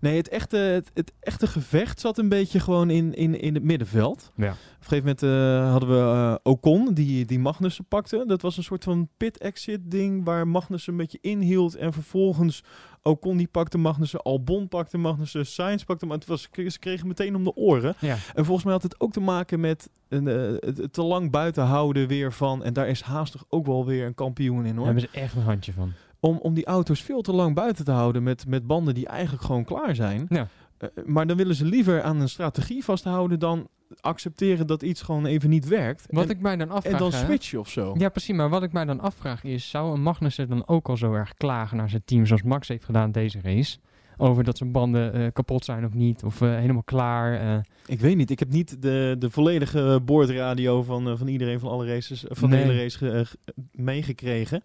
Nee, het echte, het, het echte gevecht zat een beetje gewoon in, in, in het middenveld. Ja. Op een gegeven moment uh, hadden we uh, Ocon, die, die Magnussen pakte. Dat was een soort van pit-exit ding waar Magnussen een beetje inhield. En vervolgens Ocon die pakte Magnussen, Albon pakte Magnussen, Sainz pakte maar het was ze kregen meteen om de oren. Ja. En volgens mij had het ook te maken met een, uh, het te lang buiten houden weer van. En daar is Haas toch ook wel weer een kampioen in hoor. Daar hebben ze echt een handje van. om, om die auto's veel te lang buiten te houden met, met banden die eigenlijk gewoon klaar zijn. Ja. Uh, maar dan willen ze liever aan een strategie vasthouden dan accepteren dat iets gewoon even niet werkt. Wat en, ik mij dan afvraag, en dan switchen of zo. Ja, precies. Maar wat ik mij dan afvraag is, zou een Magnussen dan ook al zo erg klagen naar zijn team zoals Max heeft gedaan deze race? Over dat zijn banden uh, kapot zijn of niet. Of uh, helemaal klaar. Uh. Ik weet niet. Ik heb niet de, de volledige boordradio van, uh, van iedereen van alle races. Van nee. de hele race ge, uh, g- meegekregen.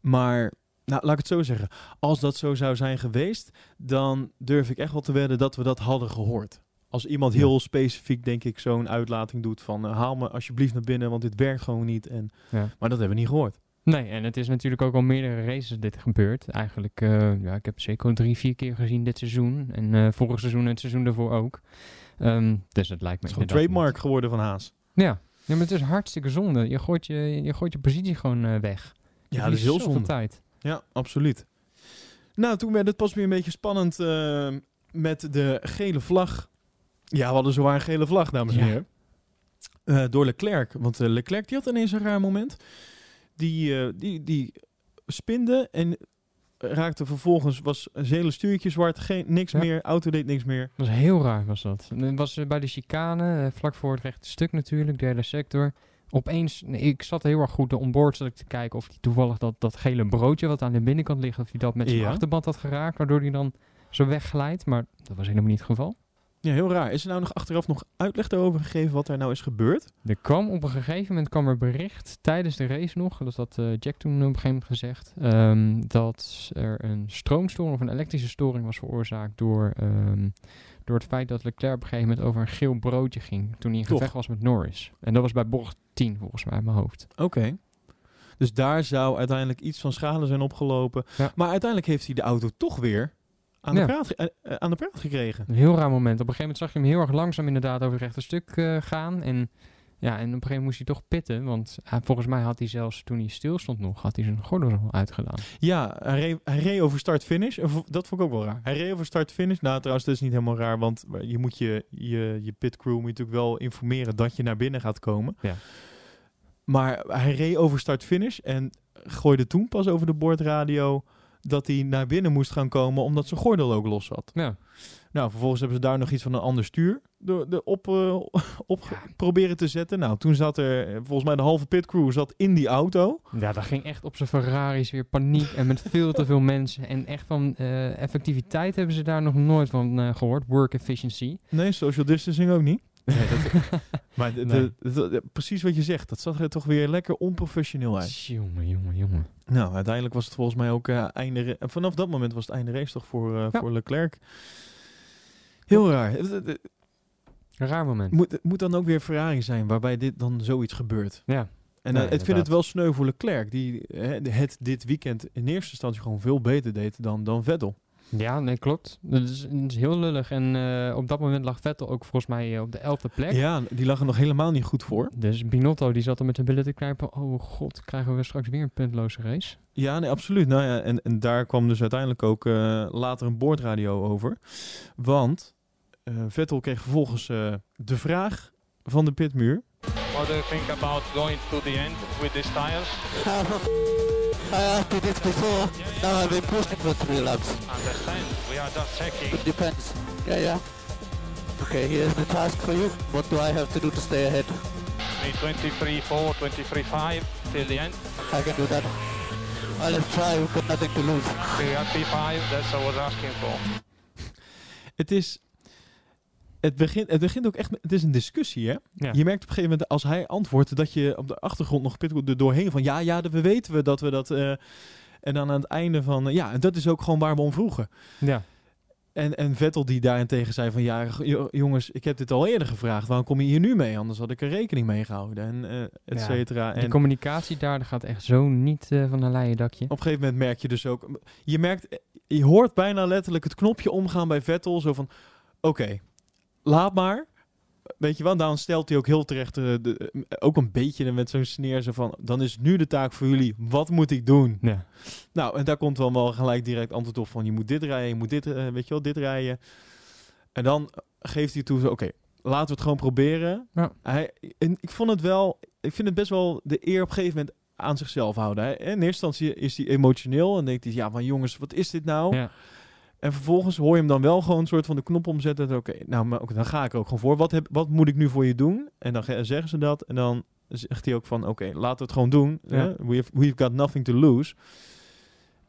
Maar nou, laat ik het zo zeggen. Als dat zo zou zijn geweest, dan durf ik echt wel te wedden dat we dat hadden gehoord. Als iemand heel ja. specifiek, denk ik, zo'n uitlating doet van Uh, haal me alsjeblieft naar binnen, want dit werkt gewoon niet. En, ja. Maar dat hebben we niet gehoord. Nee, en het is natuurlijk ook al meerdere races dit gebeurt. Eigenlijk, uh, ja, ik heb het zeker drie, vier keer gezien dit seizoen. En uh, vorig seizoen en het seizoen daarvoor ook. Um, dus dat lijkt me het is gewoon trademark geworden van Haas. Ja. ja, maar het is hartstikke zonde. Je gooit je, je, gooit je positie gewoon uh, weg. Je ja, dat is heel zonde. Tijd. Ja, absoluut. Nou, toen werd het pas weer een beetje spannend uh, met de gele vlag. Ja, we hadden zowaar een gele vlag, dames en ja. heren. Uh, door Leclerc. Want uh, Leclerc die had ineens een raar moment. Die, uh, die, die spinde en raakte vervolgens, was een hele stuurtje zwart, geen, niks ja. meer, auto deed niks meer. Dat was heel raar was dat. Het was uh, bij de chicane, uh, vlak voor het rechte stuk natuurlijk, derde sector. Opeens, nee, ik zat heel erg goed de onboard zat ik te kijken of hij toevallig dat, dat gele broodje wat aan de binnenkant ligt, of hij dat met zijn ja. achterband had geraakt, waardoor hij dan zo wegglijdt. Maar dat was helemaal niet het geval. Ja, heel raar. Is er nou nog achteraf nog uitleg daarover gegeven wat er nou is gebeurd? Er kwam op een gegeven moment kwam er bericht tijdens de race nog, dat had uh, Jack toen op een gegeven moment gezegd, um, dat er een stroomstoring of een elektrische storing was veroorzaakt door, um, door het feit dat Leclerc op een gegeven moment over een geel broodje ging toen hij in gevecht was met Norris. En dat was bij bocht tien volgens mij in mijn hoofd. Oké. Okay. Dus daar zou uiteindelijk iets van schade zijn opgelopen. Ja. Maar uiteindelijk heeft hij de auto toch weer Aan, ja. de praat, uh, aan de praat gekregen. Een heel raar moment. Op een gegeven moment zag je hem heel erg langzaam inderdaad over het rechte stuk uh, gaan. En, ja, en op een gegeven moment moest hij toch pitten. Want uh, volgens mij had hij zelfs, toen hij stil stond nog, had hij zijn gordel uitgedaan. Ja, hij reed, hij reed over start-finish. Dat vond ik ook wel raar. Hij reed over start-finish. Nou, trouwens, dat is niet helemaal raar. Want je moet je, je, je pitcrew moet je natuurlijk wel informeren dat je naar binnen gaat komen. Ja. Maar hij reed over start-finish en gooide toen pas over de boordradio dat hij naar binnen moest gaan komen omdat zijn gordel ook los zat. Ja. Nou, vervolgens hebben ze daar nog iets van een ander stuur door de op, uh, op ja. proberen te zetten. Nou, toen zat er volgens mij de halve pitcrew zat in die auto. Ja, daar ging echt op zijn Ferraris weer paniek en met veel te veel mensen. En echt van uh, effectiviteit hebben ze daar nog nooit van uh, gehoord. Work efficiency. Nee, social distancing ook niet. Nee, dat, maar de, de, de, de, de, precies wat je zegt, dat zag er toch weer lekker onprofessioneel uit. Jongen, jongen, jongen. Nou, uiteindelijk was het volgens mij ook uh, einde. Re- en vanaf dat moment was het einde race toch voor, uh, ja. voor Leclerc. Heel raar. Een raar moment. Moet, moet dan ook weer Ferrari zijn waarbij dit dan zoiets gebeurt. Ja. En nee, uh, ik vind het wel sneu voor Leclerc, die uh, het dit weekend in eerste instantie gewoon veel beter deed dan, dan Vettel. Ja, nee, klopt. Dat is, dat is heel lullig. En uh, op dat moment lag Vettel ook volgens mij uh, op de elfde plek. Ja, die lag er nog helemaal niet goed voor. Dus Binotto die zat er met zijn billen te knijpen. Oh god, krijgen we straks weer een puntloze race? Ja, nee, absoluut. Nou ja, en, en daar kwam dus uiteindelijk ook uh, later een boordradio over. Want uh, Vettel kreeg vervolgens uh, de vraag van de pitmuur. What do you think about going to the end with these tires? I asked this before, yeah, yeah. Now I've been pushing for three laps. Understand, we are just checking. It depends. Yeah, yeah. Okay, here's the task for you. What do I have to do to stay ahead? twenty-three four, twenty-three five, till the end. I can do that. I'll just try, we've got nothing to lose. We are P five, that's what I was asking for. It is... Het begint, het begint ook echt met, het is een discussie, hè? Ja. Je merkt op een gegeven moment, als hij antwoordt, dat je op de achtergrond nog pitcrew er doorheen van, ja, ja, we weten we dat we dat... Uh, en dan aan het einde van, uh, ja, en dat is ook gewoon waar we om vroegen. Ja. En, en Vettel die daarentegen zei van, ja, jongens, ik heb dit al eerder gevraagd, waarom kom je hier nu mee? Anders had ik er rekening mee gehouden, en uh, et cetera. Ja, de en communicatie daar, dat gaat echt zo niet uh, van een leien dakje. Op een gegeven moment merk je dus ook, je merkt, je hoort bijna letterlijk het knopje omgaan bij Vettel, zo van, oké. Okay, laat maar. Weet je wel, daarom stelt hij ook heel terecht, uh, de, uh, ook een beetje met zo'n sneer, zo van, dan is nu de taak voor jullie, wat moet ik doen? Ja. Nou, en daar komt dan wel gelijk direct antwoord op van, je moet dit rijden, je moet dit, uh, weet je wel, dit rijden. En dan geeft hij toe, oké, okay, laten we het gewoon proberen. Ja. Hij, en ik vond het wel, ik vind het best wel de eer op een gegeven moment aan zichzelf houden. Hè. En in eerste instantie is hij emotioneel en denkt hij, ja, maar jongens, wat is dit nou? Ja. En vervolgens hoor je hem dan wel gewoon een soort van de knop omzetten. Oké, okay, nou, maar ook, dan ga ik ook gewoon voor. Wat, heb, wat moet ik nu voor je doen? En dan zeggen ze dat. En dan zegt hij ook van, oké, okay, laten we het gewoon doen. Ja. Hè? We have, we've got nothing to lose.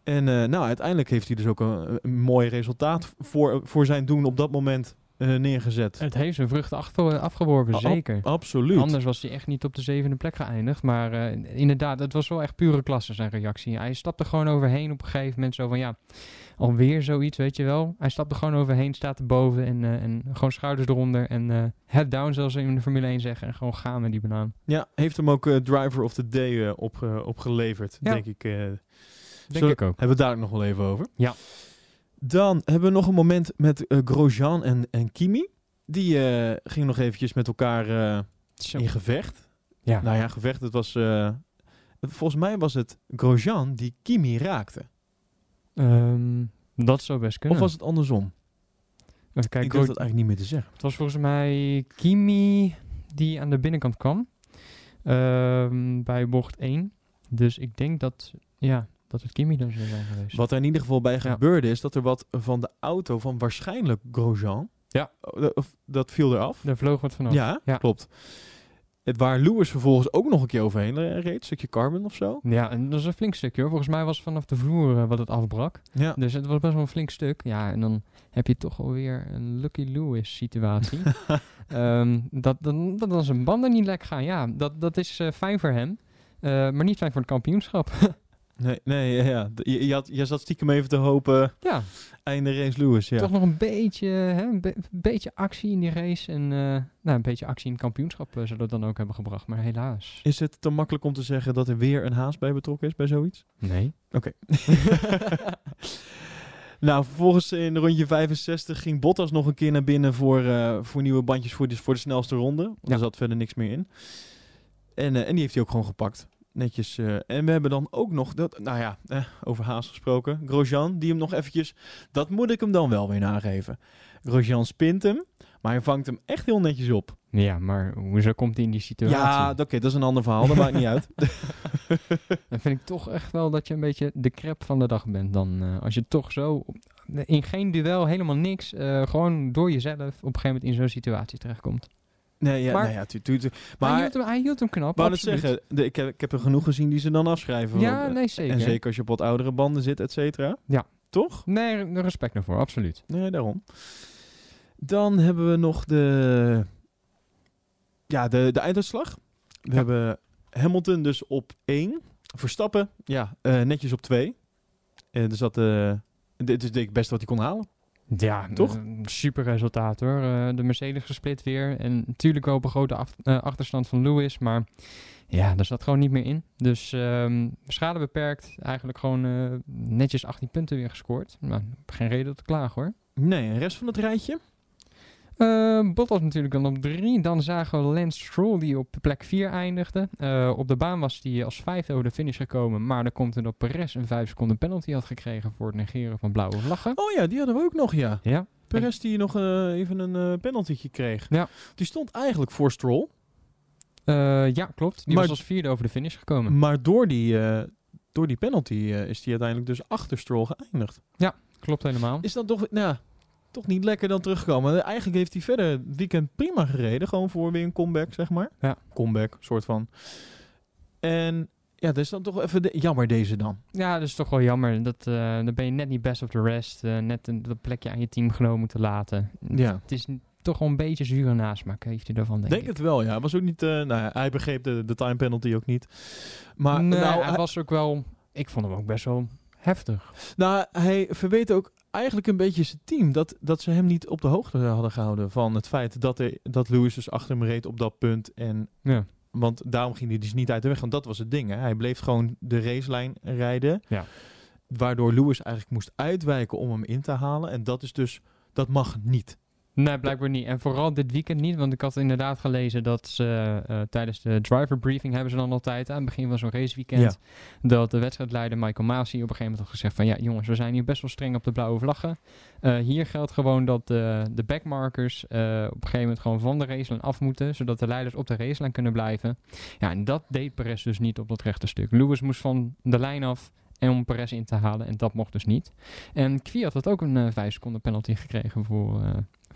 En uh, nou, uiteindelijk heeft hij dus ook een, een mooi resultaat voor, voor zijn doen op dat moment uh, neergezet. Het heeft zijn vruchten afge- afgeworpen, A- zeker. Ab- absoluut. Anders was hij echt niet op de zevende plek geëindigd. Maar uh, inderdaad, het was wel echt pure klasse, zijn reactie. Hij stapte gewoon overheen op een gegeven moment zo van, ja, alweer zoiets, weet je wel. Hij stapt er gewoon overheen, staat erboven en, uh, en gewoon schouders eronder. En uh, head down, zoals ze in de Formule één zeggen. En gewoon gaan met die banaan. Ja, heeft hem ook uh, driver of the day uh, op, uh, opgeleverd, ja. denk ik. Uh, denk zo, ik ook. Hebben we het daar ook nog wel even over. Ja. Dan hebben we nog een moment met uh, Grosjean en, en Kimi. Die uh, gingen nog eventjes met elkaar uh, in gevecht. Ja. Nou ja, gevecht, het was... Uh, volgens mij was het Grosjean die Kimi raakte. Um, dat zou best kunnen. Of was het andersom? Even kijken, ik durf dat eigenlijk niet meer te zeggen. Het was volgens mij Kimi die aan de binnenkant kwam. Um, bij bocht één. Dus ik denk dat, ja, dat het Kimi dan zou zijn geweest. Wat er in ieder geval bij ja. gebeurde is dat er wat van de auto van waarschijnlijk Grosjean... Ja. Dat, dat viel eraf. Daar vloog wat vanaf. Ja, ja. Klopt. Het waar Lewis vervolgens ook nog een keer overheen reed. Een stukje carbon of zo. Ja, en dat is een flink stukje hoor. Volgens mij was het vanaf de vloer uh, wat het afbrak. Ja. Dus het was best wel een flink stuk. Ja, en dan heb je toch alweer een Lucky Lewis situatie. um, dat, dat, dat dan zijn banden niet lek gaan. Ja, dat, dat is uh, fijn voor hem. Uh, maar niet fijn voor het kampioenschap. nee, nee, ja. Je, je, had, je zat stiekem even te hopen. Ja. Einde race Lewis, ja. Toch nog een beetje, hè, een be- beetje actie in die race. En uh, nou, een beetje actie in het kampioenschap uh, zullen we dan ook hebben gebracht. Maar helaas. Is het te makkelijk om te zeggen dat er weer een Haas bij betrokken is bij zoiets? Nee. Oké. Okay. Nou, vervolgens in rondje vijfenzestig ging Bottas nog een keer naar binnen voor, uh, voor nieuwe bandjes voor de, voor de snelste ronde. Want ja. Er zat verder niks meer in. En, uh, en die heeft hij ook gewoon gepakt. Netjes. Uh, en we hebben dan ook nog, dat, nou ja, eh, over Haas gesproken. Grosjean, die hem nog eventjes, dat moet ik hem dan wel weer nageven. Grosjean spint hem, maar hij vangt hem echt heel netjes op. Ja, maar hoezo komt hij in die situatie? Ja, oké, okay, dat is een ander verhaal, dat maakt niet uit. Dan vind ik toch echt wel dat je een beetje de crap van de dag bent dan. Uh, als je toch zo, in geen duel, helemaal niks, uh, gewoon door jezelf op een gegeven moment in zo'n situatie terechtkomt. Nee, ja, maar, nou ja, tu- tu- tu- maar hij, hield hem, hij hield hem knap. Maar zeggen, de, ik, heb, ik heb er genoeg gezien die ze dan afschrijven. Ja, want, nee, zeker. En zeker als je op wat oudere banden zit, et cetera. Ja. Toch? Nee, respect daarvoor, absoluut. Nee, daarom. Dan hebben we nog de, ja, de, de einduitslag. We ja. hebben Hamilton dus op één. Verstappen, ja, uh, netjes op twee. Uh, dus dat uh, dit is het beste wat hij kon halen. Ja, toch? Uh, super resultaat hoor. Uh, de Mercedes gesplit weer. En natuurlijk wel op een grote af, uh, achterstand van Lewis. Maar ja, daar zat gewoon niet meer in. Dus um, schade beperkt. Eigenlijk gewoon uh, netjes achttien punten weer gescoord. Maar geen reden tot te klagen hoor. Nee, en de rest van het rijtje? Uh, Bottas natuurlijk dan op drie. Dan zagen we Lance Stroll die op plek vier eindigde. Uh, op de baan was hij als vijfde over de finish gekomen. Maar dan komt er dat Perez een vijf seconden penalty had gekregen voor het negeren van blauwe vlaggen. Oh ja, die hadden we ook nog, ja. ja. Perez die nog uh, even een uh, penaltytje kreeg. Ja. Die stond eigenlijk voor Stroll. Uh, ja, klopt. Die maar, was als vierde over de finish gekomen. Maar door die, uh, door die penalty uh, is die uiteindelijk dus achter Stroll geëindigd. Ja, klopt helemaal. Is dat toch... Nou, toch niet lekker dan terugkomen. Eigenlijk heeft hij verder het weekend prima gereden. Gewoon voor weer een comeback, zeg maar. Ja. Comeback, soort van. En ja, dat is dan toch even de, jammer deze dan. Ja, dat is toch wel jammer. Dat, uh, dan ben je net niet best of the rest. Uh, net een, dat plekje aan je teamgenoot moeten laten. Ja. Het is toch wel een beetje zure nasmaak, heeft hij daarvan, denk, denk ik. Denk het wel, ja. Was ook niet, uh, nou ja, hij begreep de, de time penalty ook niet. Maar nee, nou, hij, hij was ook wel... Ik vond hem ook best wel... heftig. Nou, hij verweet ook eigenlijk een beetje zijn team. Dat, dat ze hem niet op de hoogte hadden gehouden van het feit dat, er, dat Lewis dus achter hem reed op dat punt. En, ja. Want daarom ging hij dus niet uit de weg. Want dat was het ding. Hè. Hij bleef gewoon de racelijn rijden. Ja. Waardoor Lewis eigenlijk moest uitwijken om hem in te halen. En dat is dus, dat mag niet. Nee, blijkbaar niet. En vooral dit weekend niet, want ik had inderdaad gelezen dat ze uh, tijdens de driver briefing hebben ze dan altijd aan het begin van zo'n raceweekend, ja, dat de wedstrijdleider Michael Masi op een gegeven moment had gezegd van ja jongens, we zijn hier best wel streng op de blauwe vlaggen. Uh, hier geldt gewoon dat uh, de backmarkers uh, op een gegeven moment gewoon van de racelijn af moeten, zodat de leiders op de racelijn kunnen blijven. Ja, en dat deed Perez dus niet op dat rechte stuk. Lewis moest van de lijn af en om Perez in te halen en dat mocht dus niet. En Kviat had ook een uh, vijf seconden penalty gekregen voor... Uh,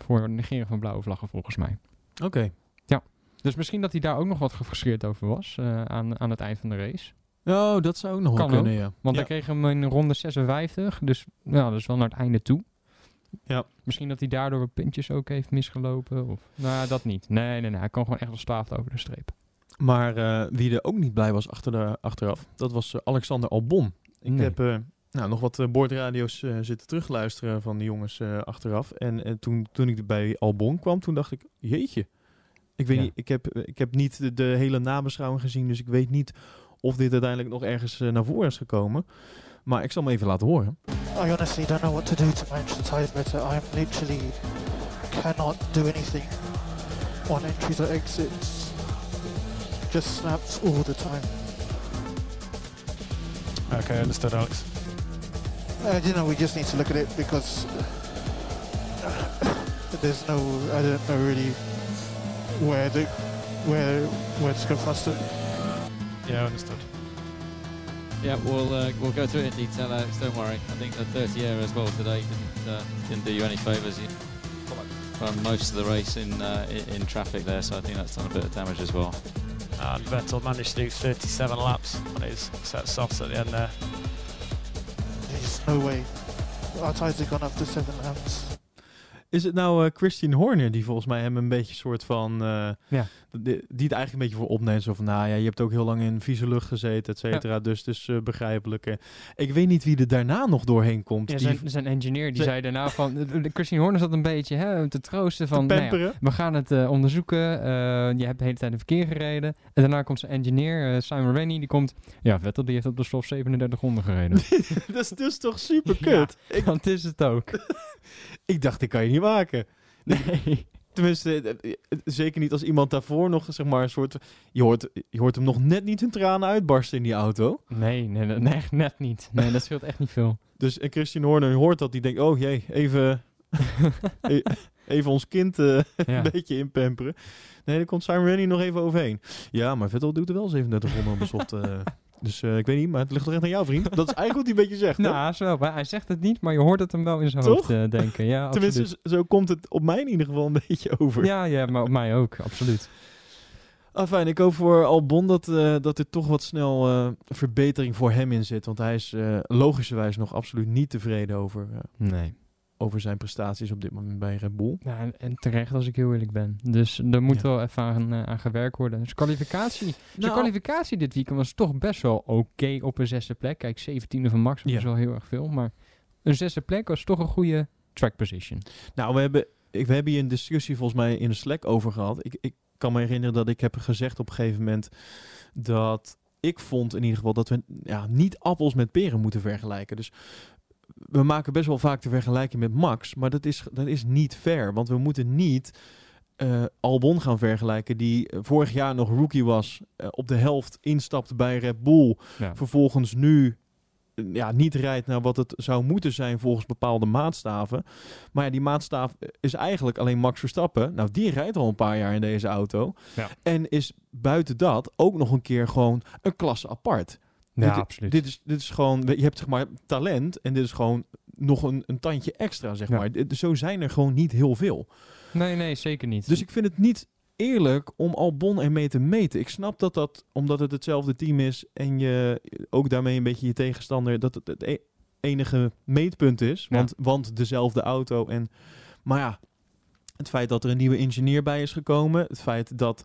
Voor het negeren van blauwe vlaggen, volgens mij. Oké. Okay. Ja. Dus misschien dat hij daar ook nog wat gefrustreerd over was uh, aan, aan het eind van de race. Oh, dat zou ook nog wel kunnen, ook, ja. Want ja, hij kreeg hem in ronde zesenvijftig. Dus nou, dat is wel naar het einde toe. Ja. Misschien dat hij daardoor wat puntjes ook heeft misgelopen. Of, nou, dat niet. Nee, nee, nee. Hij kan gewoon echt als twaalfde over de streep. Maar uh, wie er ook niet blij was achter de, achteraf, dat was uh, Alexander Albon. Ik nee. heb... Uh, Nou, nog wat uh, boordradio's uh, zitten terugluisteren van de jongens uh, achteraf. En uh, toen, toen ik bij Albon kwam, toen dacht ik, jeetje. Ik, weet ja. niet, ik, heb, ik heb niet de, de hele nabeschouwing gezien, dus ik weet niet of dit uiteindelijk nog ergens uh, naar voren is gekomen. Maar ik zal hem even laten horen. I honestly don't know what to do to manage the tide better. I literally cannot do anything on entries or exits. Just snaps all the time. Okay, understood, Alex. Uh, you know, we just need to look at it because there's no, I don't know really where the, where, where to go faster. Yeah, I understood. Yeah, we'll uh, we'll go through it in detail, Alex. Don't worry. I think the dirty air as well today didn't uh, didn't do you any favours. You ran most of the race in, uh, in in traffic there, so I think that's done a bit of damage as well. And Vettel managed to do thirty-seven laps on his set softs at the end there. No way. Our tides have gone up to seven laps. Is het nou uh, Christian Horner die volgens mij hem een beetje soort van... Uh, ja. de, die het eigenlijk een beetje voor opneemt. Zo van, nou ja, je hebt ook heel lang in vieze lucht gezeten, et cetera. Ja. Dus, dus uh, begrijpelijk. Uh, ik weet niet wie er daarna nog doorheen komt. Ja, die zijn, zijn engineer, die zei daarna van... De Christian Horner zat een beetje hè, te troosten van... Te nou ja, we gaan het uh, onderzoeken. Uh, je hebt de hele tijd in verkeer gereden. En daarna komt zijn engineer, uh, Simon Rennie, die komt... Ja, Vettel, die heeft op de stof zevenendertig ronden gereden. Dat is dus toch super kut. Ja, ik, want is het ook. Ik dacht, ik kan je niet maken. Nee. Tenminste, zeker niet als iemand daarvoor nog, zeg maar, een soort... Je hoort, je hoort hem nog net niet hun tranen uitbarsten in die auto. Nee, nee, nee, echt net niet. Nee, dat scheelt echt niet veel. Dus en Christian Horner hoort dat, die denkt, oh jee, even... e- even ons kind uh, ja. een beetje inpamperen. Nee, daar komt Simon Rennie nog even overheen. Ja, maar Vettel doet er wel zevenendertig ronden op de soft... Uh, Dus uh, ik weet niet, maar het ligt toch echt aan jou, vriend? Dat is eigenlijk wat hij een beetje zegt. Nou, zo, maar hij zegt het niet, maar je hoort het hem wel in zijn hoofd uh, denken. Ja, tenminste, absoluut. Zo komt het op mij in ieder geval een beetje over. Ja, ja, maar op mij ook, absoluut. Ah, fijn, ik hoop voor Albon dat, uh, dat er toch wat snel uh, verbetering voor hem in zit. Want hij is uh, logischerwijs nog absoluut niet tevreden over, uh, nee. over zijn prestaties op dit moment bij Red Bull. Ja, en, en terecht als ik heel eerlijk ben. Dus er moet ja. wel even aan, uh, aan gewerkt worden. Dus kwalificatie. Nou, de kwalificatie dit weekend was toch best wel oké okay op een zesde plek. Kijk, zeventiende van Max, dat ja. is wel heel erg veel. Maar een zesde plek was toch een goede track position. Nou, we hebben, ik, we hebben hier een discussie volgens mij in de Slack over gehad. Ik, ik kan me herinneren dat ik heb gezegd op een gegeven moment dat ik vond in ieder geval dat we ja, niet appels met peren moeten vergelijken. Dus we maken best wel vaak de vergelijking met Max, maar dat is, dat is niet fair. Want we moeten niet uh, Albon gaan vergelijken, die vorig jaar nog rookie was, uh, op de helft instapt bij Red Bull, ja. vervolgens nu uh, ja, niet rijdt naar wat het zou moeten zijn volgens bepaalde maatstaven. Maar ja, die maatstaaf is eigenlijk alleen Max Verstappen. Nou, die rijdt al een paar jaar in deze auto. Ja. En is buiten dat ook nog een keer gewoon een klasse apart. Ja, dit, absoluut. Dit is, dit is gewoon, je hebt zeg maar talent en dit is gewoon nog een, een tandje extra, zeg ja. maar. Zo zijn er gewoon niet heel veel. Nee, nee, zeker niet. Dus ik vind het niet eerlijk om Albon ermee te meten. Ik snap dat dat, omdat het hetzelfde team is en je ook daarmee een beetje je tegenstander, dat het het enige meetpunt is. Ja. Want, want dezelfde auto en, maar ja, het feit dat er een nieuwe ingenieur bij is gekomen, het feit dat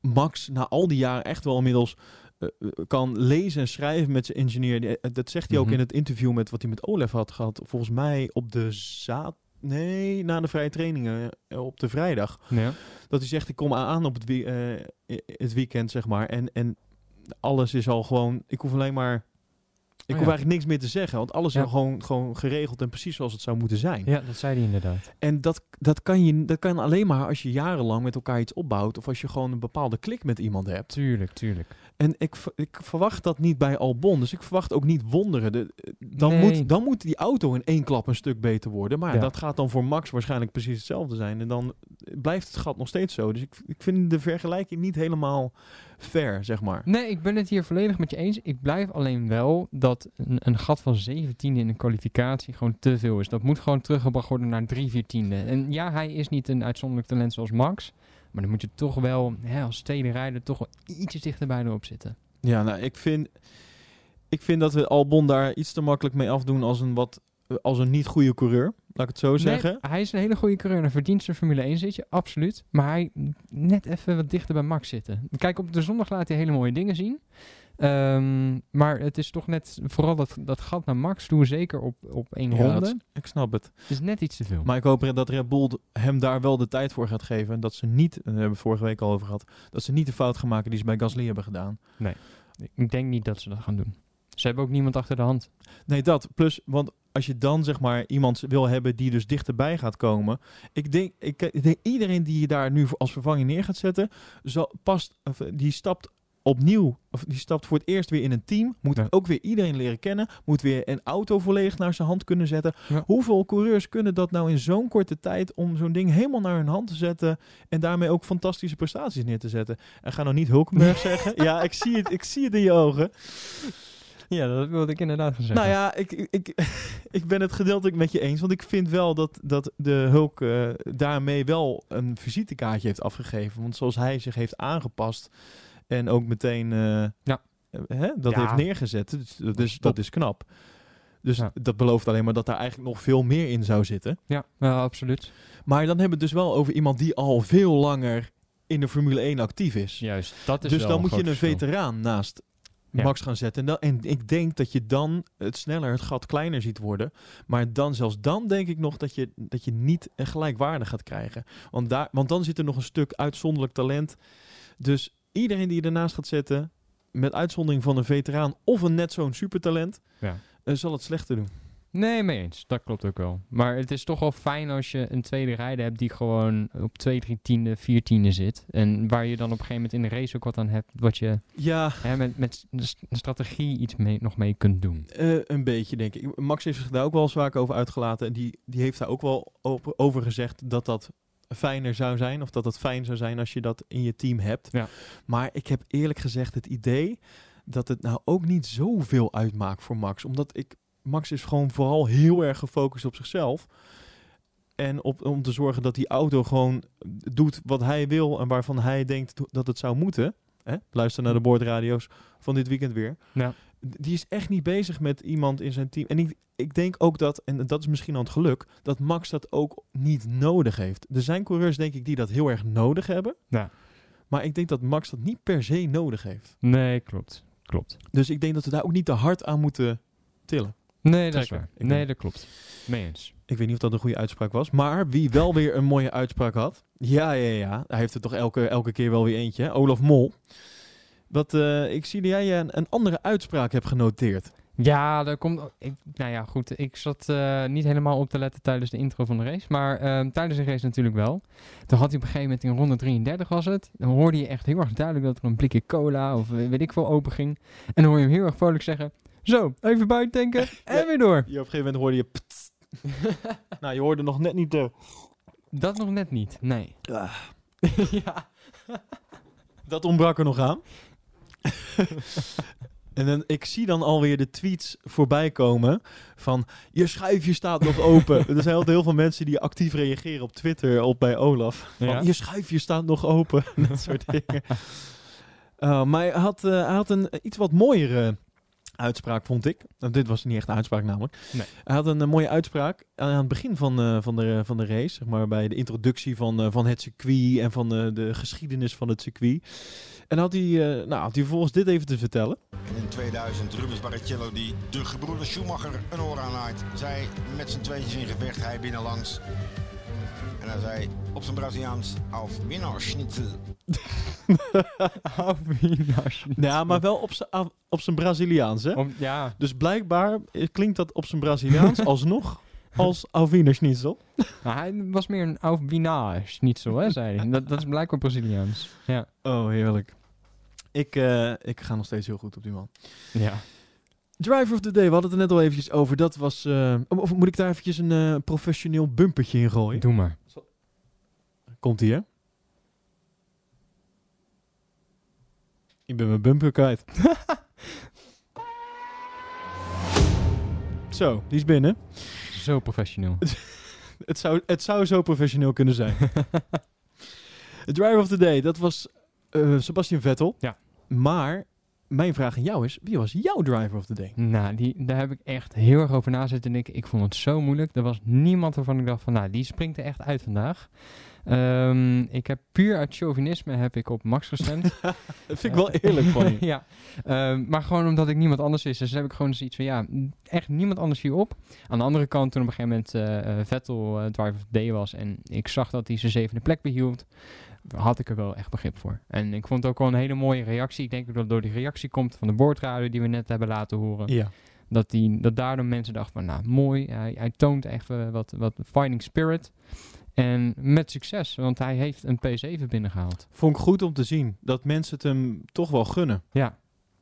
Max na al die jaren echt wel inmiddels Uh, kan lezen en schrijven met zijn engineer. Dat zegt hij mm-hmm. ook in het interview met wat hij met Olaf had gehad. Volgens mij op de zaad... Nee, na de vrije trainingen op de vrijdag. Ja. Dat hij zegt, ik kom aan op het, wie- uh, het weekend, zeg maar. En, en alles is al gewoon... Ik hoef alleen maar Ik hoef ja. eigenlijk niks meer te zeggen, want alles ja. is gewoon, gewoon geregeld en precies zoals het zou moeten zijn. Ja, dat zei hij inderdaad. En dat, dat, kan je, dat kan alleen maar als je jarenlang met elkaar iets opbouwt of als je gewoon een bepaalde klik met iemand hebt. Tuurlijk, tuurlijk. En ik, ik verwacht dat niet bij Albon, dus ik verwacht ook niet wonderen. De, dan, nee. moet, dan moet die auto in één klap een stuk beter worden, maar ja. dat gaat dan voor Max waarschijnlijk precies hetzelfde zijn. En dan blijft het gat nog steeds zo. Dus ik, ik vind de vergelijking niet helemaal fair, zeg maar. Nee, ik ben het hier volledig met je eens. Ik blijf alleen wel dat een, een gat van zeventien in een kwalificatie gewoon te veel is. Dat moet gewoon teruggebracht worden naar drie viertiende. En ja, hij is niet een uitzonderlijk talent zoals Max, maar dan moet je toch wel, hè, als stedenrijder, toch wel ietsjes dichterbij erop zitten. Ja, nou, ik vind, ik vind dat we Albon daar iets te makkelijk mee afdoen als een wat... als een niet goede coureur, laat ik het zo zeggen. Nee, hij is een hele goede coureur en hij verdient zijn Formule één zitje, absoluut. Maar hij net even wat dichter bij Max zitten. Kijk, op de zondag laat hij hele mooie dingen zien. Um, maar het is toch net, vooral dat, dat gat naar Max toe, zeker op, op één ja, ronde. Ik snap het. Het is net iets te veel. Maar ik hoop dat Red Bull hem daar wel de tijd voor gaat geven. En dat ze niet, en daar hebben we vorige week al over gehad, dat ze niet de fout gaan maken die ze bij Gasly hebben gedaan. Nee, ik denk niet dat ze dat gaan doen. Ze hebben ook niemand achter de hand. Nee, dat. Plus, want als je dan zeg maar iemand wil hebben die dus dichterbij gaat komen. Ik denk, ik, ik denk iedereen die je daar nu als vervanger neer gaat zetten, zal, past, of, die stapt opnieuw, of die stapt voor het eerst weer in een team. Moet ja. ook weer iedereen leren kennen. Moet weer een auto volledig naar zijn hand kunnen zetten. Ja. Hoeveel coureurs kunnen dat nou in zo'n korte tijd om zo'n ding helemaal naar hun hand te zetten en daarmee ook fantastische prestaties neer te zetten? En ga nou niet Hulkenberg zeggen. Ja, ik zie het, ik zie het in je ogen. Ja, dat wilde ik inderdaad gaan zeggen. Nou ja, ik, ik, ik ben het gedeeltelijk met je eens. Want ik vind wel dat, dat de Hulk uh, daarmee wel een visitekaartje heeft afgegeven. Want zoals hij zich heeft aangepast en ook meteen uh, ja. hè, dat ja. heeft neergezet. Dus, dus dat is knap. Dus ja. dat belooft alleen maar dat daar eigenlijk nog veel meer in zou zitten. Ja, uh, absoluut. Maar dan hebben we het dus wel over iemand die al veel langer in de Formule één actief is. Juist, dat is dus wel dan moet je een verschil. Veteraan naast... Ja. Max gaan zetten. En, dan, en ik denk dat je dan het sneller het gat kleiner ziet worden. Maar dan, zelfs dan denk ik nog dat je, dat je niet een gelijkwaardig gaat krijgen. Want, daar, want dan zit er nog een stuk uitzonderlijk talent. Dus iedereen die je ernaast gaat zetten, met uitzondering van een veteraan of een net zo'n supertalent, ja. uh, zal het slechter doen. Nee, mee eens. Dat klopt ook wel. Maar het is toch wel fijn als je een tweede rijder hebt die gewoon op twee, drie tiende, vier tiende zit. En waar je dan op een gegeven moment in de race ook wat aan hebt, wat je ja. hè, met, met st- strategie iets mee, nog mee kunt doen. Uh, een beetje, denk ik. Max heeft zich daar ook wel vaak over uitgelaten. En die, die heeft daar ook wel op, over gezegd dat dat fijner zou zijn. Of dat dat fijn zou zijn als je dat in je team hebt. Ja. Maar ik heb eerlijk gezegd het idee dat het nou ook niet zoveel uitmaakt voor Max. Omdat ik... Max is gewoon vooral heel erg gefocust op zichzelf. En op, om te zorgen dat die auto gewoon doet wat hij wil en waarvan hij denkt dat het zou moeten. Hè? Luister naar de boordradio's van dit weekend weer. Ja. Die is echt niet bezig met iemand in zijn team. En ik, ik denk ook dat, en dat is misschien aan het geluk, dat Max dat ook niet nodig heeft. Er zijn coureurs, denk ik, die dat heel erg nodig hebben. Ja. Maar ik denk dat Max dat niet per se nodig heeft. Nee, klopt. klopt. Dus ik denk dat we daar ook niet te hard aan moeten tillen. Nee, dat is waar. Ik nee, dat klopt. Mee eens. Ik weet niet of dat een goede uitspraak was. Maar wie wel weer een mooie uitspraak had. Ja, ja, ja. Hij heeft er toch elke, elke keer wel weer eentje. Hè? Olaf Mol. Wat, uh, ik zie dat jij een, een andere uitspraak hebt genoteerd. Ja, daar komt... Ik, nou ja, goed. Ik zat uh, niet helemaal op te letten tijdens de intro van de race. Maar uh, tijdens de race natuurlijk wel. Toen had hij op een gegeven moment in ronde drieëndertig was het. Dan hoorde je echt heel erg duidelijk dat er een blikje cola of weet ik veel open ging. En dan hoor je hem heel erg vrolijk zeggen... Zo, even buiten tanken en ja, weer door. Ja, op een gegeven moment hoorde je... nou, je hoorde nog net niet de... Dat nog net niet, nee. Ah. ja. Dat ontbrak er nog aan. en dan, ik zie dan alweer de tweets voorbij komen van... Je schuifje staat nog open. er zijn altijd heel veel mensen die actief reageren op Twitter, op bij Olaf. Van, ja? Je schuifje staat nog open. dat soort dingen. Uh, maar hij had, uh, hij had een iets wat mooiere... uitspraak, vond ik. Nou, dit was niet echt een uitspraak namelijk. Nee. Hij had een, een mooie uitspraak aan het begin van, uh, van, de, van de race, zeg maar, bij de introductie van, uh, van het circuit en van uh, de geschiedenis van het circuit. En had hij, uh, nou, had hij vervolgens dit even te vertellen. In tweeduizend Rubens Barrichello, die de gebroeders Schumacher een oor aanlaait. Zij met z'n tweetjes in gevecht, hij binnenlangs. En hij zei op zijn Braziliaans, auf Wiener Schnitzel. Ja, maar wel op zijn op zijn Braziliaans, hè? Om, ja. Dus blijkbaar klinkt dat op zijn Braziliaans alsnog als Alviner Schnitzel. Nou, hij was meer een Alvina Schnitzel, hè, zei hij. Dat, dat is blijkbaar Braziliaans. Ja. Oh, heerlijk. Ik, uh, ik ga nog steeds heel goed op die man. Ja. Driver of the Day, we hadden het er net al eventjes over. Dat was... Uh, of moet ik daar eventjes een uh, professioneel bumpertje in gooien? Doe maar. Komt-ie, hè? Ik ben mijn bumper kwijt. Zo, die is binnen. Zo professioneel. het, zou, het zou zo professioneel kunnen zijn. Driver of the Day, dat was uh, Sebastian Vettel. Ja. Maar... Mijn vraag aan jou is, wie was jouw driver of the day? Nou, die, daar heb ik echt heel erg over na zitten, Nick. Ik vond het zo moeilijk. Er was niemand waarvan ik dacht van, nou, die springt er echt uit vandaag. Um, ik heb puur uit chauvinisme heb ik op Max gestemd. Dat vind ik uh, wel eerlijk van je. Ja, um, maar gewoon omdat ik niemand anders is. Dus heb ik gewoon zoiets van, ja, echt niemand anders hierop. Aan de andere kant, toen op een gegeven moment uh, Vettel uh, driver of the day was en ik zag dat hij zijn zevende plek behield, had ik er wel echt begrip voor. En ik vond het ook wel een hele mooie reactie. Ik denk dat het door die reactie komt van de boordradio die we net hebben laten horen. Ja. Dat, die, dat daardoor mensen dachten van, nou, mooi. Hij, hij toont echt uh, wat, wat fighting spirit. En met succes, want hij heeft een P zeven binnengehaald. Vond ik goed om te zien dat mensen het hem toch wel gunnen. Ja.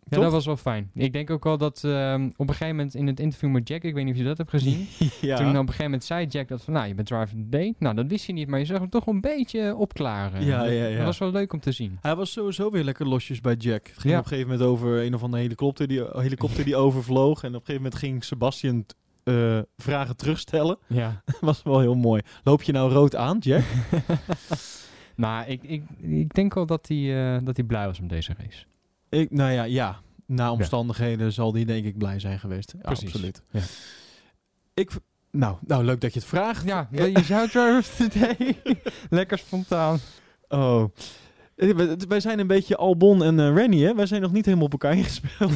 Ja, dat was wel fijn. Ik denk ook wel dat uh, op een gegeven moment in het interview met Jack, ik weet niet of je dat hebt gezien, ja. Toen op een gegeven moment zei Jack dat van, nou, je bent driver of the day. Nou, dat wist je niet, maar je zag hem toch een beetje opklaren. Ja, ja, ja. Dat was wel leuk om te zien. Hij was sowieso weer lekker losjes bij Jack. Het ging ja. op een gegeven moment over een of andere helikopter die, helikopter die overvloog. En op een gegeven moment ging Sebastian t- uh, vragen terugstellen. Ja. Dat was wel heel mooi. Loop je nou rood aan, Jack? Nou, ik, ik, ik denk wel dat hij uh, dat hij blij was om deze race. Ik, nou ja, ja, na omstandigheden ja. zal die denk ik blij zijn geweest. Ja, precies. Absoluut. Ja. Ik, nou, nou, leuk dat je het vraagt. Ja, ja. Je zou driver of the day. Lekker spontaan. Oh. We, wij zijn een beetje Albon en uh, Rennie, hè? Wij zijn nog niet helemaal op elkaar ingespeeld.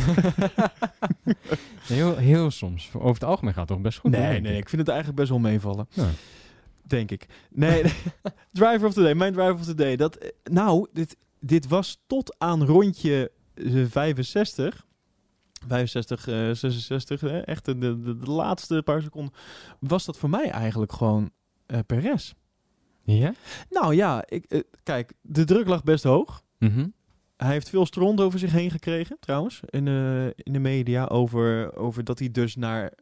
heel, heel soms. Over het algemeen gaat het toch best goed. Nee, nee, nee, ik vind het eigenlijk best wel meevallen. Ja. Denk ik. Nee, driver of the day. Mijn driver of the day. Dat, nou, dit, dit was tot aan rondje... vijfenzestig, vijfenzestig, zesenzestig, hè? Echt de, de, de laatste paar seconden, was dat voor mij eigenlijk gewoon uh, Perez. Ja? Nou ja, ik, uh, kijk, de druk lag best hoog. Mm-hmm. Hij heeft veel stront over zich heen gekregen, trouwens, in, uh, in de media, over, over dat hij dus naar,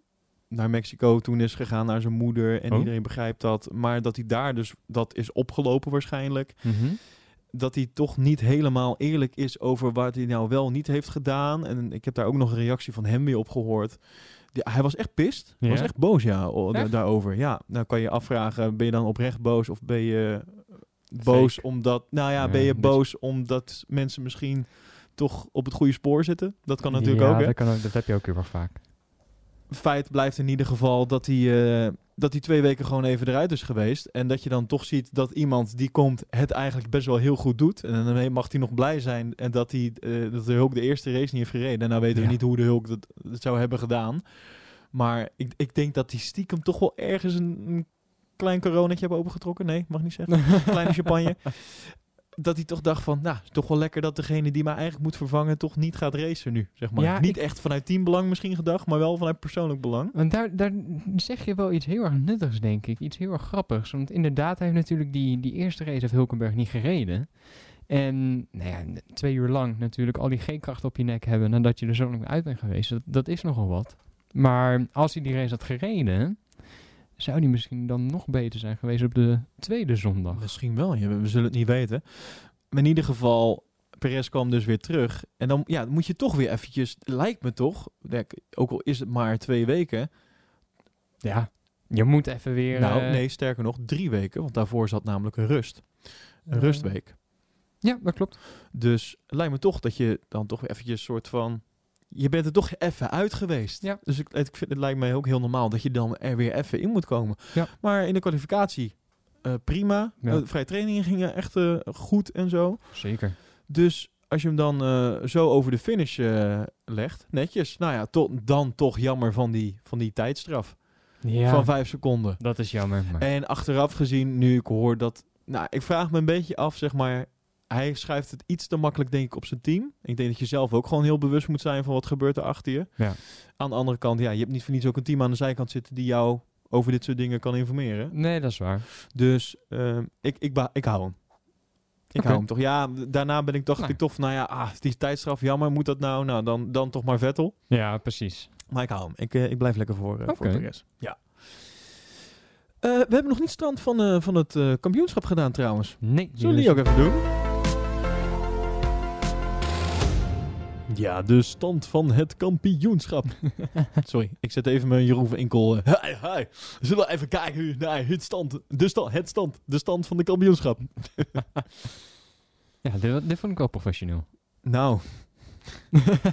naar Mexico toen is gegaan, naar zijn moeder, en oh. iedereen begrijpt dat, maar dat hij daar dus, dat is opgelopen waarschijnlijk. Mm-hmm. Dat hij toch niet helemaal eerlijk is over wat hij nou wel niet heeft gedaan. En ik heb daar ook nog een reactie van hem weer op gehoord. Die, hij was echt pist. Hij ja. was echt boos, ja, o, echt? Da- daarover. Ja, nou kan je afvragen, ben je dan oprecht boos? Of ben je boos Fake. omdat... Nou ja, ja, ben je boos dus... omdat mensen misschien toch op het goede spoor zitten? Dat kan natuurlijk ja, ook, hè? Dat, kan ook, dat heb je ook heel erg vaak. Feit blijft in ieder geval dat hij... Uh, dat die twee weken gewoon even eruit is geweest. En dat je dan toch ziet dat iemand die komt het eigenlijk best wel heel goed doet. En daarmee mag hij nog blij zijn en dat, hij, uh, dat de Hulk de eerste race niet heeft gereden. En nou weten ja. we niet hoe de Hulk dat, dat zou hebben gedaan. Maar ik, ik denk dat die stiekem toch wel ergens een, een klein coronetje hebben opengetrokken. Nee, mag niet zeggen. Kleine champagne. Dat hij toch dacht van, nou, is toch wel lekker dat degene die mij eigenlijk moet vervangen toch niet gaat racen nu, zeg maar. Ja, niet ik... echt vanuit teambelang misschien gedacht, maar wel vanuit persoonlijk belang. Want daar, daar zeg je wel iets heel erg nuttigs, denk ik. Iets heel erg grappigs. Want inderdaad, hij heeft natuurlijk die, die eerste race heeft Hulkenberg niet gereden. En nou ja, twee uur lang natuurlijk al die G-kracht op je nek hebben nadat je er zo lang uit bent geweest. Dat, dat is nogal wat. Maar als hij die race had gereden... Zou die misschien dan nog beter zijn geweest op de tweede zondag? Misschien wel, ja, we zullen het niet weten. Maar in ieder geval, Perez kwam dus weer terug. En dan ja, moet je toch weer eventjes, lijkt me toch, ook al is het maar twee weken. Ja, je moet even weer... Nou, uh, nee, sterker nog, drie weken. Want daarvoor zat namelijk een rust. Een uh, rustweek. Ja, dat klopt. Dus lijkt me toch dat je dan toch weer eventjes soort van... Je bent er toch even uit geweest. Ja. Dus ik, het, het lijkt mij ook heel normaal dat je dan er weer even in moet komen. Ja. Maar in de kwalificatie uh, prima. Ja. Uh, vrije trainingen gingen echt uh, goed en zo. Zeker. Dus als je hem dan uh, zo over de finish uh, legt, netjes. Nou ja, to- dan toch jammer van die, van die tijdstraf. Ja. Van vijf seconden. Dat is jammer. Maar. En achteraf gezien, nu ik hoor dat... Nou, ik vraag me een beetje af, zeg maar... hij schuift het iets te makkelijk, denk ik, op zijn team. Ik denk dat je zelf ook gewoon heel bewust moet zijn van wat gebeurt er achter je. Ja. Aan de andere kant, ja, je hebt niet voor niets ook een team aan de zijkant zitten die jou over dit soort dingen kan informeren. Nee, dat is waar. Dus uh, ik, ik, ba- ik hou hem. Ik okay. hou hem toch. Ja, daarna ben ik dacht nou. ik toch, nou ja, ah, die tijdstraf, jammer, moet dat nou? Nou, dan, dan toch maar Vettel. Ja, precies. Maar ik hou hem. Ik, uh, ik blijf lekker voor, uh, okay. voor Perez. Ja. Uh, we hebben nog niet stand van, uh, van het uh, kampioenschap gedaan trouwens. Nee. Zullen we die ook even doen? Ja, de stand van het kampioenschap. Sorry, ik zet even mijn Jeroen van Inkel. Uh, hi, hi. Zullen we even kijken naar het stand. De stand, het stand. De stand van de kampioenschap. Ja, dit, dit vond ik wel professioneel. Nou. Er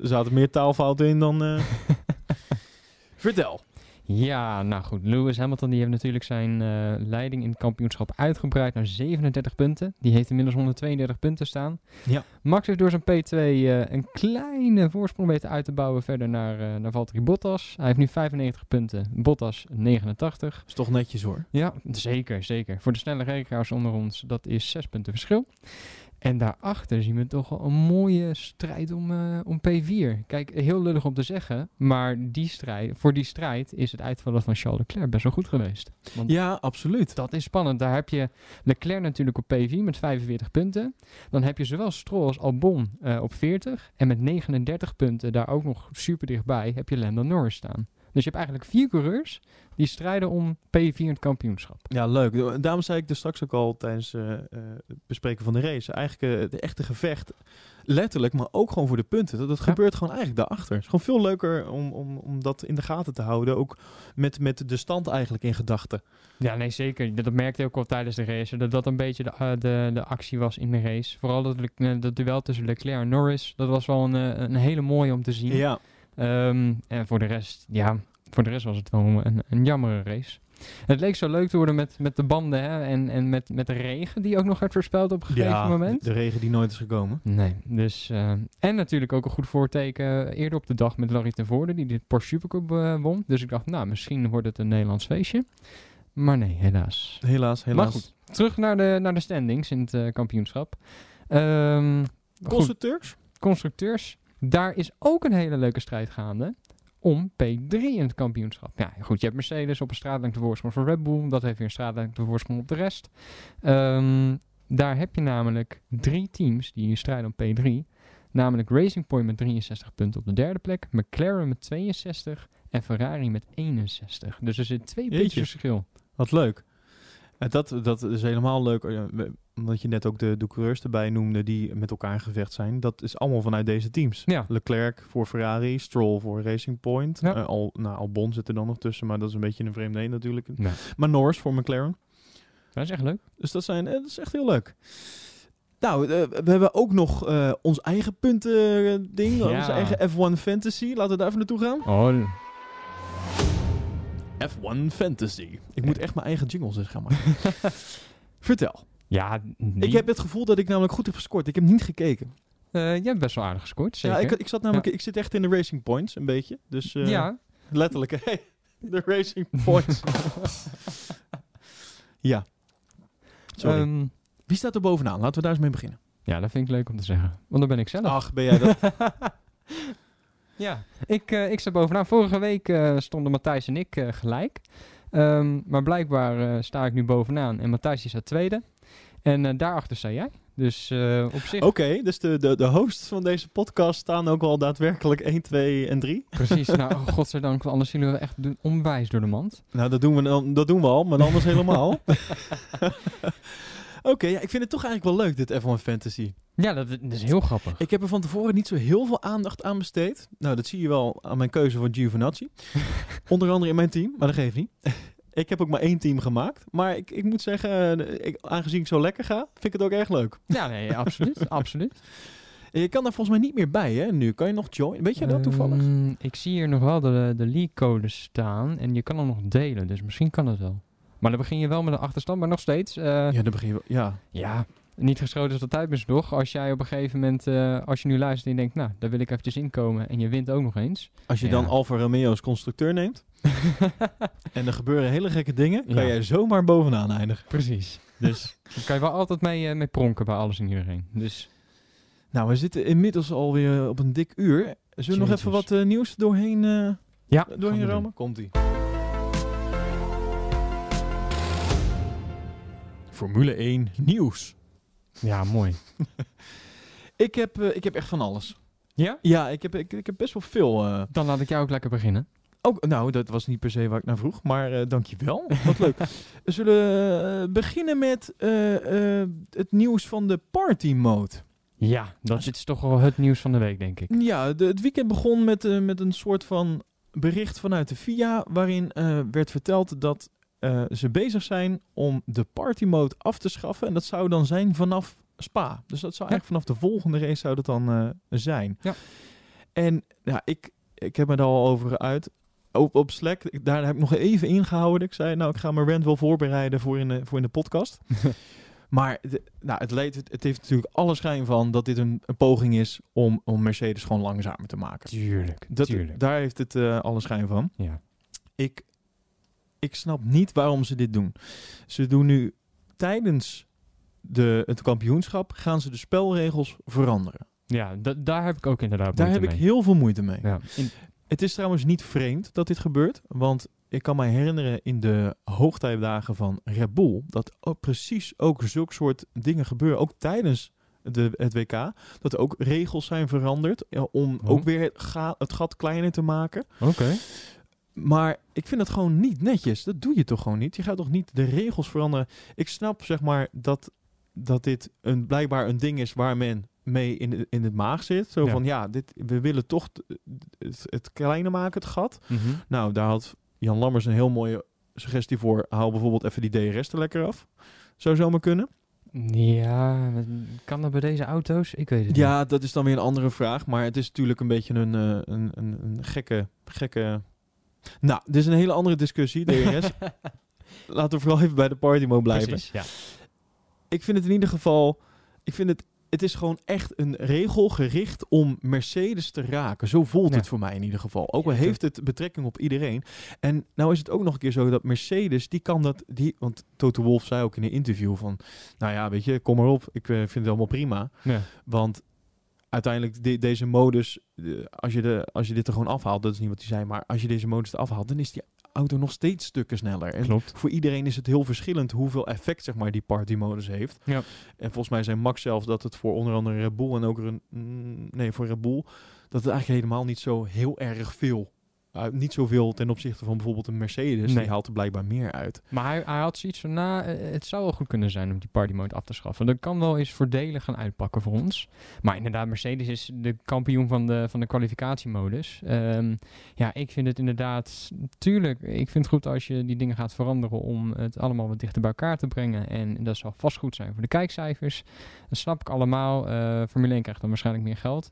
zaten meer taalfouten in dan... Uh... Vertel. Ja, nou goed. Lewis Hamilton die heeft natuurlijk zijn uh, leiding in het kampioenschap uitgebreid naar zevenendertig punten. Die heeft inmiddels honderdtweeëndertig punten staan. Ja. Max heeft door zijn P twee uh, een kleine voorsprong weten uit te bouwen verder naar, uh, naar Valtteri Bottas. Hij heeft nu vijfennegentig punten. Bottas negenentachtig. Dat is toch netjes hoor. Ja, zeker, zeker. Voor de snelle rekenaars onder ons, dat is zes punten verschil. En daarachter zien we toch wel een mooie strijd om, uh, om P vier. Kijk, heel lullig om te zeggen, maar die strijd, voor die strijd is het uitvallen van Charles Leclerc best wel goed geweest. Want ja, absoluut. Dat is spannend. Daar heb je Leclerc natuurlijk op P vier met vijfenveertig punten. Dan heb je zowel Stroll als Albon uh, op veertig. En met negenendertig punten, daar ook nog super dichtbij, heb je Lando Norris staan. Dus je hebt eigenlijk vier coureurs die strijden om P vier in het kampioenschap. Ja, leuk. Daarom zei ik dus straks ook al tijdens uh, het bespreken van de race. Eigenlijk het uh, echte gevecht, letterlijk, maar ook gewoon voor de punten. Dat, dat ja. gebeurt gewoon eigenlijk daarachter. Het is gewoon veel leuker om, om, om dat in de gaten te houden. Ook met, met de stand eigenlijk in gedachten. Ja, nee, zeker. Dat merkte ik ook al tijdens de race. Dat dat een beetje de, uh, de, de actie was in de race. Vooral dat, uh, dat duel tussen Leclerc en Norris. Dat was wel een, uh, een hele mooie om te zien. Ja. Um, en voor de rest, ja, voor de rest was het wel een, een jammere race. Het leek zo leuk te worden met, met de banden hè, en, en met, met de regen die ook nog werd voorspeld op een gegeven ja, moment. De regen die nooit is gekomen. Nee, dus uh, en natuurlijk ook een goed voorteken eerder op de dag met Larry ten Voorde die de Porsche Supercup uh, won. Dus ik dacht, nou, misschien wordt het een Nederlands feestje. Maar nee, helaas. Helaas, helaas. Maar goed, terug naar de, naar de standings in het uh, kampioenschap. Um, Constructeurs? Goed, constructeurs. Daar is ook een hele leuke strijd gaande om P drie in het kampioenschap. Ja, goed, je hebt Mercedes op een straatlengte voorsprong van Red Bull. Dat heeft weer een straatlengte voorsprong op de rest. Um, daar heb je namelijk drie teams die strijden om P drie. Namelijk Racing Point met drieënzestig punten op de derde plek. McLaren met tweeënzestig en Ferrari met eenenzestig. Dus er zit twee puntjes verschil. Wat leuk. Dat, dat is helemaal leuk, omdat je net ook de, de coureurs erbij noemde die met elkaar in gevecht zijn. Dat is allemaal vanuit deze teams. Ja. Leclerc voor Ferrari, Stroll voor Racing Point. Ja. Uh, Al, nou, Albon zit er dan nog tussen, maar dat is een beetje een vreemde heen natuurlijk. Ja. Maar Norris voor McLaren. Dat is echt leuk. Dus dat, zijn, dat is echt heel leuk. Nou, uh, we hebben ook nog uh, ons eigen puntending, uh, ja. onze eigen F één Fantasy. Laten we daar even naartoe gaan. Oh. F één Fantasy. Ik moet echt mijn eigen jingles eens gaan maken. Vertel. Ja, nee. Ik heb het gevoel dat ik namelijk goed heb gescoord. Ik heb niet gekeken. Uh, jij hebt best wel aardig gescoord, zeker. Ja, ik, ik, zat namelijk, ja. ik zit echt in de Racing Points, een beetje. Dus uh, ja. letterlijk, hey, de Racing Points. ja. Sorry. Um, Wie staat er bovenaan? Laten we daar eens mee beginnen. Ja, dat vind ik leuk om te zeggen. Want dan ben ik zelf. Ach, ben jij dat? Ja, ik, uh, ik sta bovenaan. Vorige week uh, stonden Matthijs en ik uh, gelijk. Um, maar blijkbaar uh, sta ik nu bovenaan. En Matthijs staat tweede. En uh, daarachter sta jij. Dus uh, op zich... Oké, okay, dus de, de, de hosts van deze podcast staan ook al daadwerkelijk één, twee en drie. Precies, nou oh, godzijdank. Anders zien we echt onwijs door de mand. Nou, dat doen we, dat doen we al, maar anders helemaal. Oké, okay, ja, ik vind het toch eigenlijk wel leuk, dit F één Fantasy. Ja, dat, dat is heel grappig. Ik heb er van tevoren niet zo heel veel aandacht aan besteed. Nou, dat zie je wel aan mijn keuze voor Giovinazzi. Onder andere in mijn team, maar dat geeft niet. Ik heb ook maar één team gemaakt. Maar ik, ik moet zeggen, ik, aangezien ik zo lekker ga, vind ik het ook erg leuk. Ja, nee, absoluut, absoluut. Je kan daar volgens mij niet meer bij, hè? Nu kan je nog join. Weet je dat toevallig? Um, ik zie hier nog wel de, de league codes staan en je kan hem nog delen, dus misschien kan het wel. Maar dan begin je wel met een achterstand, maar nog steeds. Uh, ja, dan begin je wel, ja. Ja, niet geschoten is tot tijdmisbedrog. Als jij op een gegeven moment, uh, als je nu luistert en je denkt, nou, daar wil ik eventjes inkomen en je wint ook nog eens. Als je ja. dan Alfa Romeo als constructeur neemt en er gebeuren hele gekke dingen, ja. kan jij zomaar bovenaan eindigen. Precies. Dus daar kan je wel altijd mee, uh, mee pronken bij alles en iedereen. Dus... Nou, we zitten inmiddels alweer op een dik uur. Zullen we Jezus. nog even wat uh, nieuws doorheen, uh, ja, doorheen Rome? Komt-ie. Formule één nieuws. Ja, mooi. ik, heb, uh, ik heb echt van alles. Ja? Ja, ik heb, ik, ik heb best wel veel. Uh... Dan laat ik jou ook lekker beginnen. Ook, nou, dat was niet per se waar ik naar vroeg, maar uh, dankjewel. Wat leuk. We zullen uh, beginnen met uh, uh, het nieuws van de party mode. Ja, dat is, is toch wel het nieuws van de week, denk ik. Ja, de, het weekend begon met, uh, met een soort van bericht vanuit de F I A... waarin uh, werd verteld dat uh, ze bezig zijn om de party mode af te schaffen. En dat zou dan zijn vanaf Spa. Dus dat zou ja. eigenlijk vanaf de volgende race zou dat dan uh, zijn. Ja. En ja, ik, ik heb me daar al over uit. Op, op Slack, ik, daar heb ik nog even ingehouden. Ik zei, nou, ik ga mijn rant wel voorbereiden voor in de, voor in de podcast... Maar de, nou, het, leed, het heeft natuurlijk alle schijn van dat dit een, een poging is om, om Mercedes gewoon langzamer te maken. Tuurlijk, dat, tuurlijk. Daar heeft het uh, alle schijn van. Ja. Ik, ik snap niet waarom ze dit doen. Ze doen nu tijdens de, het kampioenschap gaan ze de spelregels veranderen. Ja, d- daar heb ik ook inderdaad daar moeite mee. Daar heb ik heel veel moeite mee. Ja. In... Het is trouwens niet vreemd dat dit gebeurt, want... Ik kan me herinneren in de hoogtijdagen van Red Bull... dat ook precies ook zulke soort dingen gebeuren, ook tijdens de, het W K... dat er ook regels zijn veranderd ja, om oh. ook weer het, ga, het gat kleiner te maken. Oké. Okay. Maar ik vind het gewoon niet netjes. Dat doe je toch gewoon niet? Je gaat toch niet de regels veranderen? Ik snap zeg maar dat, dat dit een, blijkbaar een ding is waar men... mee in de, in de maag zit. Zo ja. van, ja, dit, we willen toch t, het, het kleiner maken, het gat. Mm-hmm. Nou, daar had... Jan Lammers een heel mooie suggestie voor. Haal bijvoorbeeld even die D R S er lekker af. Zou zomaar kunnen. Ja, kan dat bij deze auto's? Ik weet het ja, niet. Ja, dat is dan weer een andere vraag. Maar het is natuurlijk een beetje een, uh, een, een, een gekke, gekke... Nou, dit is een hele andere discussie, D R S. Laten we vooral even bij de party mode blijven. Precies, ja. Ik vind het in ieder geval... Ik vind het... Het is gewoon echt een regel gericht om Mercedes te raken. Zo voelt ja. het voor mij in ieder geval. Ook al heeft het betrekking op iedereen. En nou is het ook nog een keer zo dat Mercedes, die kan dat... Die, want Toto Wolff zei ook in een interview van... Nou ja, weet je, kom maar op. Ik uh, vind het allemaal prima. Ja. Want uiteindelijk de, deze modus... Uh, als, je de, als je dit er gewoon afhaalt, dat is niet wat hij zei... Maar als je deze modus er afhaalt, dan is die auto nog steeds stukken sneller. En klopt. Voor iedereen is het heel verschillend hoeveel effect zeg maar die partymodus heeft. Ja. En volgens mij zei Max zelf dat het voor onder andere Red Bull en ook een nee voor Red Bull dat het eigenlijk helemaal niet zo heel erg veel, uh, niet zoveel ten opzichte van bijvoorbeeld een Mercedes. Nee. Die haalt er blijkbaar meer uit. Maar hij, hij had zoiets van, nou, het zou wel goed kunnen zijn om die partymode af te schaffen. Dat kan wel eens voordelen gaan uitpakken voor ons. Maar inderdaad, Mercedes is de kampioen van de, van de kwalificatiemodus. Um, ja, ik vind het inderdaad... Tuurlijk, ik vind het goed als je die dingen gaat veranderen om het allemaal wat dichter bij elkaar te brengen. En dat zal vast goed zijn voor de kijkcijfers. Dat snap ik allemaal. Uh, Formule één krijgt dan waarschijnlijk meer geld.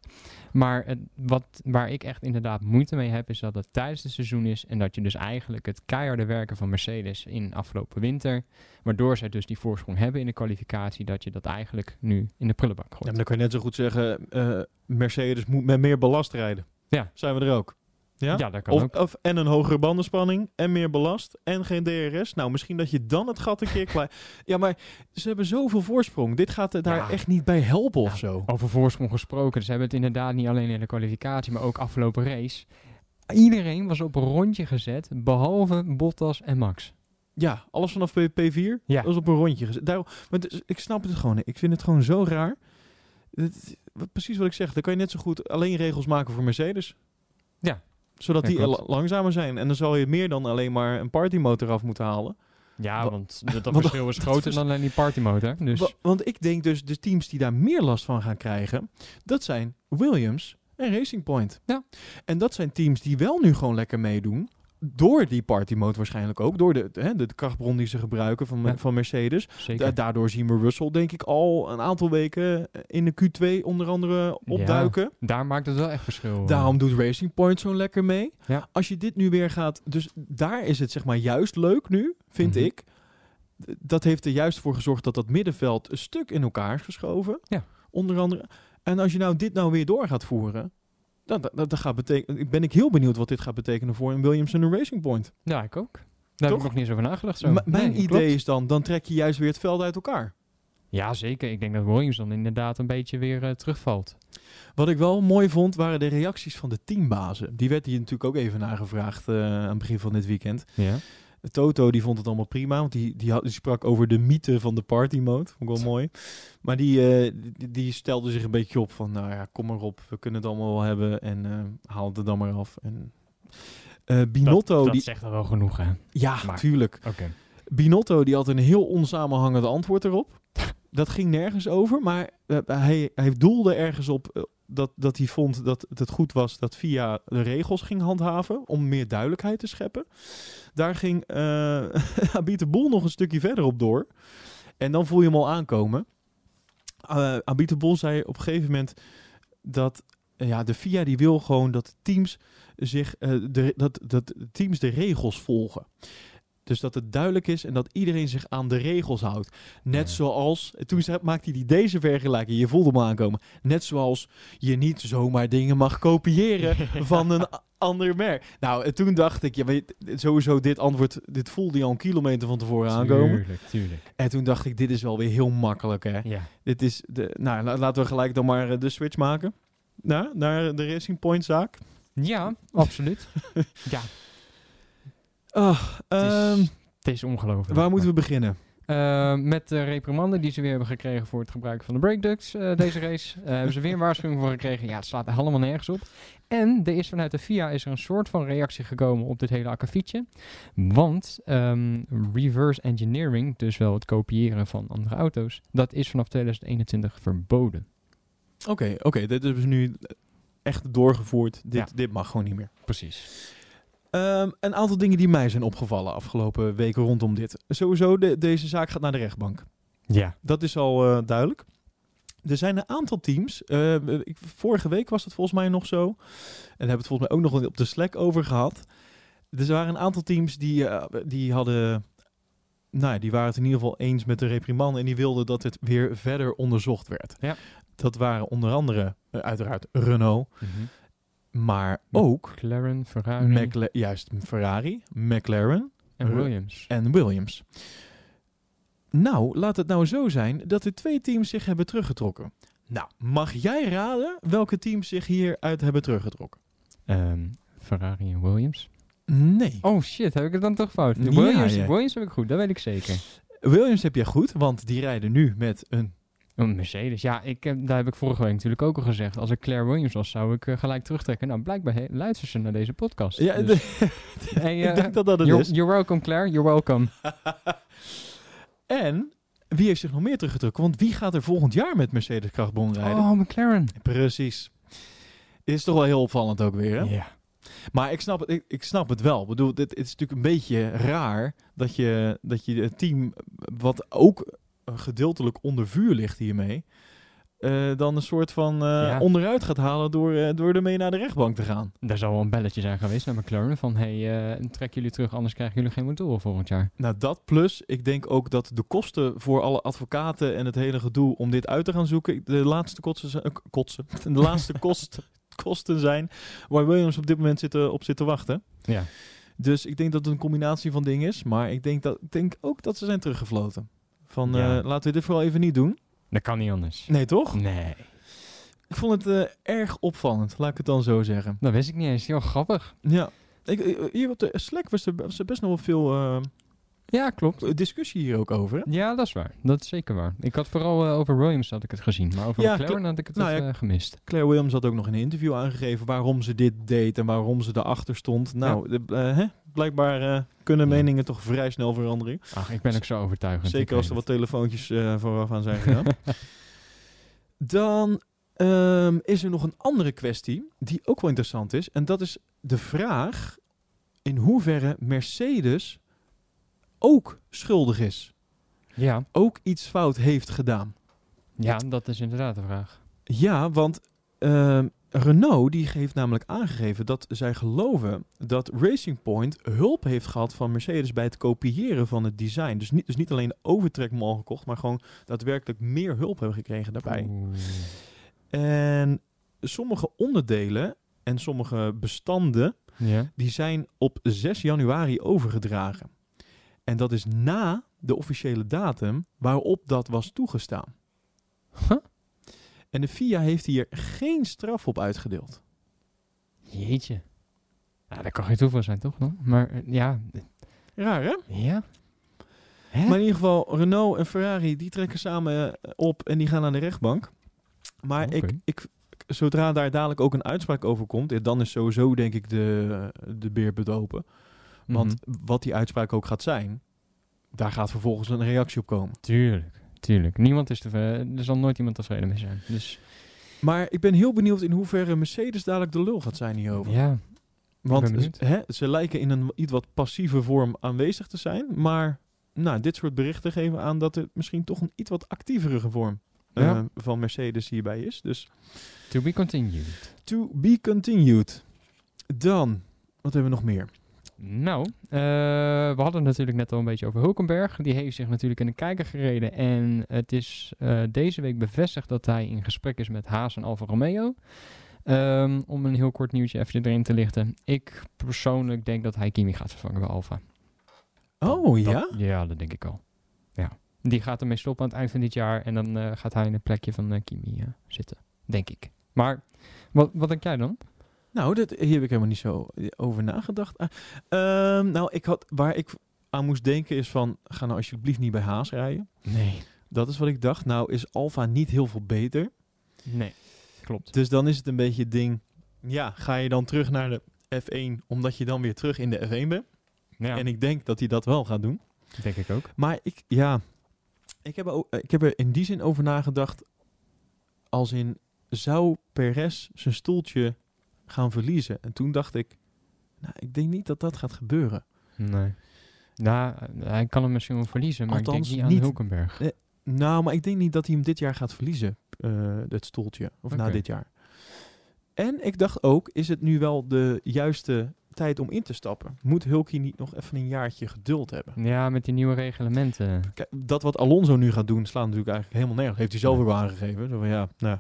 Maar het, wat, waar ik echt inderdaad moeite mee heb, is dat het tijdens het seizoen is. En dat je dus eigenlijk het keiharde werken van Mercedes in afgelopen winter, waardoor zij dus die voorsprong hebben in de kwalificatie, dat je dat eigenlijk nu in de prullenbak gooit. Ja, maar dan kan je net zo goed zeggen, uh, Mercedes moet met meer ballast rijden. Ja. Zijn we er ook? Ja, ja dat kan of, ook. Of, en een hogere bandenspanning en meer ballast en geen D R S. Nou, misschien dat je dan het gat een keer klaar... Ja, maar ze hebben zoveel voorsprong. Dit gaat er daar ja. echt niet bij helpen of ja, zo. Over voorsprong gesproken. Ze hebben het inderdaad niet alleen in de kwalificatie, maar ook afgelopen race. Iedereen was op een rondje gezet, behalve Bottas en Max. Ja, alles vanaf P vier ja. was op een rondje gezet. Daarom, maar dus, ik snap het gewoon. Ik vind het gewoon zo raar. Het, wat, precies wat ik zeg. Dan kan je net zo goed alleen regels maken voor Mercedes. Ja. Zodat ja, die l- langzamer zijn. En dan zal je meer dan alleen maar een partymotor af moeten halen. Ja, wa- want dat, dat verschil is groter vers- dan alleen die partymotor. Dus. Wa- want ik denk dus de teams die daar meer last van gaan krijgen, dat zijn Williams... en Racing Point. Ja. En dat zijn teams die wel nu gewoon lekker meedoen. Door die partymode waarschijnlijk ook. Door de, hè, de krachtbron die ze gebruiken van, ja. van Mercedes. Da- daardoor zien we Russell denk ik al een aantal weken in de Q twee onder andere opduiken. Ja, daar maakt het wel echt verschil. Daarom doet Racing Point zo lekker mee. Ja. Als je dit nu weer gaat... Dus daar is het zeg maar juist leuk nu, vind mm-hmm. ik. dat heeft er juist voor gezorgd dat dat middenveld een stuk in elkaar is geschoven. Ja. Onder andere. En als je nou dit nou weer door gaat voeren, dan, dan, dan gaat betek- ben ik heel benieuwd wat dit gaat betekenen voor een Williams en een Racing Point. Ja, ik ook. Daar Toch? heb ik nog niet eens over nagedacht. Zo. M- mijn nee, idee klopt. is dan, dan trek je juist weer het veld uit elkaar. Ja, zeker. Ik denk dat Williams dan inderdaad een beetje weer uh, terugvalt. Wat ik wel mooi vond, waren de reacties van de teambazen. Die werd hier natuurlijk ook even nagevraagd uh, aan het begin van dit weekend. Ja. Toto die vond het allemaal prima, want die, die, had, die sprak over de mythe van de party mode. Vond ik wel mooi. Maar die, uh, die, die stelde zich een beetje op van, nou ja, kom maar op. We kunnen het allemaal wel hebben en uh, haal het dan maar af. En, uh, Binotto... Dat, dat die... zegt er wel genoeg, hè? Ja, maar, tuurlijk. Okay. Binotto die had een heel onsamenhangend antwoord erop. Dat ging nergens over, maar uh, hij, hij doelde ergens op uh, dat, dat hij vond dat het goed was dat V I A de regels ging handhaven om meer duidelijkheid te scheppen. Daar ging uh, Abid de Boel nog een stukje verder op door. En dan voel je hem al aankomen. Uh, Abid de Boel zei op een gegeven moment dat uh, ja, de V I A die wil gewoon dat teams, zich, uh, de, dat, dat teams de regels volgen. Dus dat het duidelijk is en dat iedereen zich aan de regels houdt. Net ja. zoals, toen maakte hij deze vergelijking, je voelde hem aankomen. Net zoals je niet zomaar dingen mag kopiëren ja. van een ander merk. Nou, toen dacht ik, ja, weet, sowieso dit antwoord, dit voelde je al een kilometer van tevoren aankomen. Tuurlijk, tuurlijk. En toen dacht ik, dit is wel weer heel makkelijk, hè. Ja. Dit is, de, nou, laten we gelijk dan maar de switch maken nou, naar de Racing Point zaak. Ja, absoluut. ja. Oh, het, is, um, het is ongelooflijk. Waar moeten we beginnen? Uh, met de reprimanden die ze weer hebben gekregen voor het gebruik van de brake ducts uh, deze race. Uh, hebben ze weer een waarschuwing voor gekregen. Ja, het slaat er helemaal nergens op. En er is vanuit de F I A is er een soort van reactie gekomen op dit hele akkefietje. Want um, reverse engineering, dus wel het kopiëren van andere auto's, dat is vanaf tweeduizend eenentwintig verboden. Oké, okay, oké, okay, dit is nu echt doorgevoerd. Dit, ja. dit mag gewoon niet meer. Precies. Um, een aantal dingen die mij zijn opgevallen afgelopen weken rondom dit. Sowieso, de, deze zaak gaat naar de rechtbank. Ja. Dat is al uh, duidelijk. Er zijn een aantal teams. Uh, ik, vorige week was het volgens mij nog zo. En daar hebben we het volgens mij ook nog op de Slack over gehad. Dus er waren een aantal teams die, uh, die hadden... Nou, die waren het in ieder geval eens met de reprimand. En die wilden dat het weer verder onderzocht werd. Ja. Dat waren onder andere, uh, uiteraard, Renault... Mm-hmm. Maar ook... McLaren, Ferrari. Macla- juist, Ferrari, McLaren... En Williams. En Williams. Nou, laat het nou zo zijn dat de twee teams zich hebben teruggetrokken. Nou, mag jij raden welke teams zich hieruit hebben teruggetrokken? Um, Ferrari en Williams? Nee. Oh shit, heb ik het dan toch fout? De Williams, ja, ja. Williams heb ik goed, dat weet ik zeker. Williams heb jij goed, want die rijden nu met een... Een Mercedes, ja, ik heb, daar heb ik vorige week natuurlijk ook al gezegd. Als ik Claire Williams was, zou ik uh, gelijk terugtrekken. Nou, blijkbaar he- luisteren ze naar deze podcast. Ja, dus. de, en, uh, ik denk dat dat het you're, is. You're welcome, Claire. You're welcome. En wie heeft zich nog meer teruggetrokken? Want wie gaat er volgend jaar met Mercedes krachtbron rijden? Oh, McLaren. Precies. Is toch wel heel opvallend ook weer, hè? Ja. Yeah. Maar ik snap het, ik, ik snap het wel. Ik bedoel, het, het is natuurlijk een beetje raar dat je, dat je het team wat ook... gedeeltelijk onder vuur ligt hiermee, uh, dan een soort van uh, ja. onderuit gaat halen door, uh, door ermee naar de rechtbank te gaan. Daar zou wel een belletje zijn geweest naar McLaren van hey, uh, trek jullie terug, anders krijgen jullie geen motor volgend jaar. Nou, dat plus, ik denk ook dat de kosten voor alle advocaten en het hele gedoe om dit uit te gaan zoeken, de laatste kosten zijn, uh, kotsen, de laatste kost, kosten zijn waar Williams op dit moment zitten, op zit te wachten. Ja. Dus ik denk dat het een combinatie van dingen is, maar ik denk, dat, ik denk ook dat ze zijn teruggefloten. Van, ja. uh, laten we dit vooral even niet doen. Dat kan niet anders. Nee, toch? Nee. Ik vond het uh, erg opvallend, laat ik het dan zo zeggen. Dat wist ik niet eens. Heel grappig. Ja. Ik, hier op de Slack was er, was er best nog wel veel... Uh, ja, klopt. ...discussie hier ook over. Hè? Ja, dat is waar. Dat is zeker waar. Ik had vooral uh, over Williams had ik het gezien. Maar over ja, McLaren Cla- had ik het nou, even, uh, gemist. Claire Williams had ook nog in een interview aangegeven... waarom ze dit deed en waarom ze erachter stond. Nou, ja. de, uh, hè? Blijkbaar uh, kunnen ja. meningen toch vrij snel veranderen. Ach, ik ben ook zo overtuigend. Zeker als er wat telefoontjes uh, vooraf aan zijn gedaan. Dan um, is er nog een andere kwestie die ook wel interessant is. En dat is de vraag in hoeverre Mercedes ook schuldig is. Ja. Ook iets fout heeft gedaan. Ja, dat is inderdaad de vraag. Ja, want um, Renault die heeft namelijk aangegeven dat zij geloven dat Racing Point hulp heeft gehad van Mercedes bij het kopiëren van het design. Dus niet, dus niet alleen de overtrekmol gekocht, maar gewoon daadwerkelijk meer hulp hebben gekregen daarbij. Oeh. En sommige onderdelen en sommige bestanden, yeah, die zijn op zes januari overgedragen. En dat is na de officiële datum waarop dat was toegestaan. Huh? En de F I A heeft hier geen straf op uitgedeeld. Jeetje. Nou, dat kan geen toeval zijn, toch? No? Maar ja. Raar, hè? Ja. Hè? Maar in ieder geval, Renault en Ferrari, die trekken samen op en die gaan naar de rechtbank. Maar okay. ik, ik, zodra daar dadelijk ook een uitspraak over komt, dan is sowieso, denk ik, de, de beer bedopen. Want mm-hmm. wat die uitspraak ook gaat zijn, daar gaat vervolgens een reactie op komen. Tuurlijk. Tuurlijk. Niemand is tevreden. Er zal nooit iemand tevreden mee zijn. Dus. Maar ik ben heel benieuwd in hoeverre Mercedes dadelijk de lul gaat zijn hierover. Ja. Want hè, ze lijken in een iets wat passieve vorm aanwezig te zijn. Maar nou, dit soort berichten geven aan dat er misschien toch een iets wat actievere vorm ja. uh, van Mercedes hierbij is. Dus. To be continued. To be continued. Dan, wat hebben we nog meer? Nou, uh, we hadden het natuurlijk net al een beetje over Hulkenberg. Die heeft zich natuurlijk in de kijker gereden. En het is uh, deze week bevestigd dat hij in gesprek is met Haas en Alfa Romeo. Um, om een heel kort nieuwtje even erin te lichten. Ik persoonlijk denk dat hij Kimi gaat vervangen bij Alfa. Oh, dat, ja? Dat, ja, dat denk ik al. Ja. Die gaat ermee stoppen aan het eind van dit jaar. En dan uh, gaat hij in het plekje van uh, Kimi uh, zitten, denk ik. Maar wat, wat denk jij dan? Nou, dit, hier heb ik helemaal niet zo over nagedacht. Uh, nou, ik had, waar ik aan moest denken is van, ga nou alsjeblieft niet bij Haas rijden. Nee. Dat is wat ik dacht. Nou is Alfa niet heel veel beter. Nee, klopt. Dus dan is het een beetje het ding, ja, ga je dan terug naar de F één, omdat je dan weer terug in de F één bent? Ja. En ik denk dat hij dat wel gaat doen. Denk ik ook. Maar ik, ja, ik heb, ook, ik heb er in die zin over nagedacht, als in, zou Perez zijn stoeltje gaan verliezen. En toen dacht ik, nou, ik denk niet dat dat gaat gebeuren. Nee. Nou, hij kan hem misschien wel verliezen, maar althans, ik denk niet aan Hulkenberg. Eh, nou, maar ik denk niet dat hij hem dit jaar gaat verliezen, uh, het stoeltje, of okay. na dit jaar. En ik dacht ook, is het nu wel de juiste tijd om in te stappen? Moet Hulkie niet nog even een jaartje geduld hebben? Ja, met die nieuwe reglementen. Kijk, dat wat Alonso nu gaat doen, slaat natuurlijk eigenlijk helemaal nergens. Heeft hij zelf ja. weer aangegeven. Zo van, ja, nou...